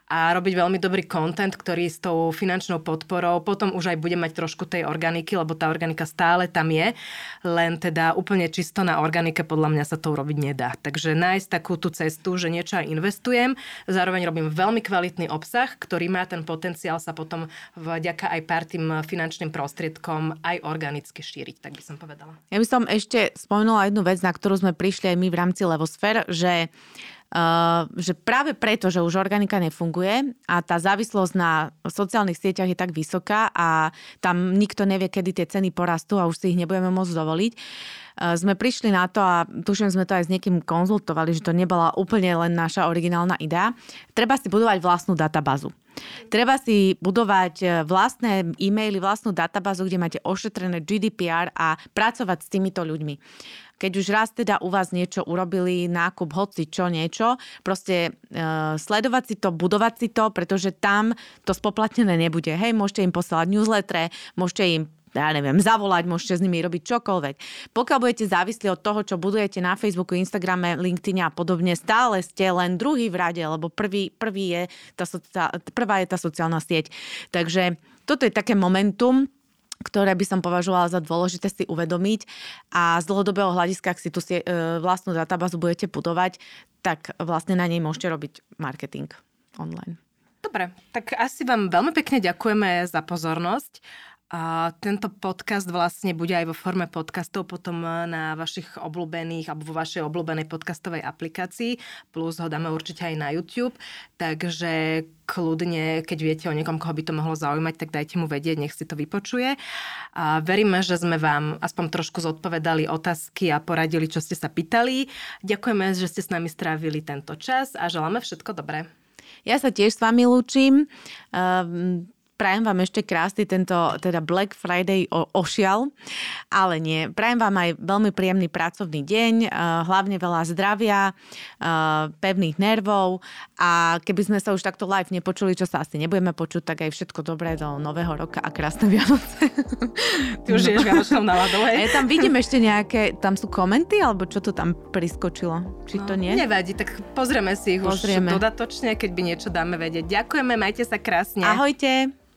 a robiť veľmi dobrý content, ktorý s tou finančnou podporou potom už aj bude mať trošku tej organiky, lebo tá organika stále tam je, len teda úplne čisto na organike podľa mňa sa to urobiť nedá. Takže nájsť takú tú cestu, že niečo aj investujem, zároveň robím veľmi kvalitný obsah, ktorý má ten potenciál sa potom vďaka aj pár tým finančným prostriedkom aj organicky šíriť, tak by som povedala. Ja by som ešte spomenula jednu vec, na ktorú sme prišli aj my v rámci Levosphere, že, uh, že práve preto, že už organika nefunguje a tá závislosť na sociálnych sieťach je tak vysoká a tam nikto nevie, kedy tie ceny porastú a už si ich nebudeme môcť dovoliť, uh, sme prišli na to a tuším, sme to aj s niekým konzultovali, že to nebola úplne len naša originálna idea. Treba si budovať vlastnú databázu. Treba si budovať vlastné e-maily, vlastnú databázu, kde máte ošetrené G D P R a pracovať s týmito ľuďmi. Keď už raz teda u vás niečo urobili, nákup, hoci čo, niečo, proste e, sledovať si to, budovať si to, pretože tam to spoplatnené nebude. Hej, môžete im poslať newsletter, môžete im ja neviem, zavolať, môžete s nimi robiť čokoľvek. Pokiaľ budete závislí od toho, čo budujete na Facebooku, Instagrame, LinkedIne a podobne, stále ste len druhý v rade, lebo prvý, prvý je tá socia- prvá je tá sociálna sieť. Takže toto je také momentum, ktoré by som považovala za dôležité si uvedomiť a z dlhodobého hľadiska, ak si tú si, e, vlastnú databázu budete budovať, tak vlastne na nej môžete robiť marketing online. Dobre, tak asi vám veľmi pekne ďakujeme za pozornosť. A tento podcast vlastne bude aj vo forme podcastov potom na vašich obľúbených alebo vo vašej obľúbenej podcastovej aplikácii, plus ho dáme určite aj na YouTube, takže kľudne, keď viete o niekom, koho by to mohlo zaujímať, tak dajte mu vedieť, nech si to vypočuje. A veríme, že sme vám aspoň trošku zodpovedali otázky a poradili, čo ste sa pýtali. Ďakujeme, že ste s nami strávili tento čas a želáme všetko dobré. Ja sa tiež s vami lúčim. Um... Prajem vám ešte krásny tento teda Black Friday o, ošial, ale nie. Prajem vám aj veľmi príjemný pracovný deň, hlavne veľa zdravia, pevných nervov a keby sme sa už takto live nepočuli, čo sa asi nebudeme počuť, tak aj všetko dobré do nového roka a krásne Vianoce. Ty už ješ Vianočnou náladou, hej? Tam vidím ešte nejaké, tam sú komenty, alebo čo to tam priskočilo? Či no, to nie? Nevadí, tak pozrieme si ich pozrieme. Už dodatočne, keď by niečo dáme vedieť. Ďakujeme, majte sa krásne. Ahojte.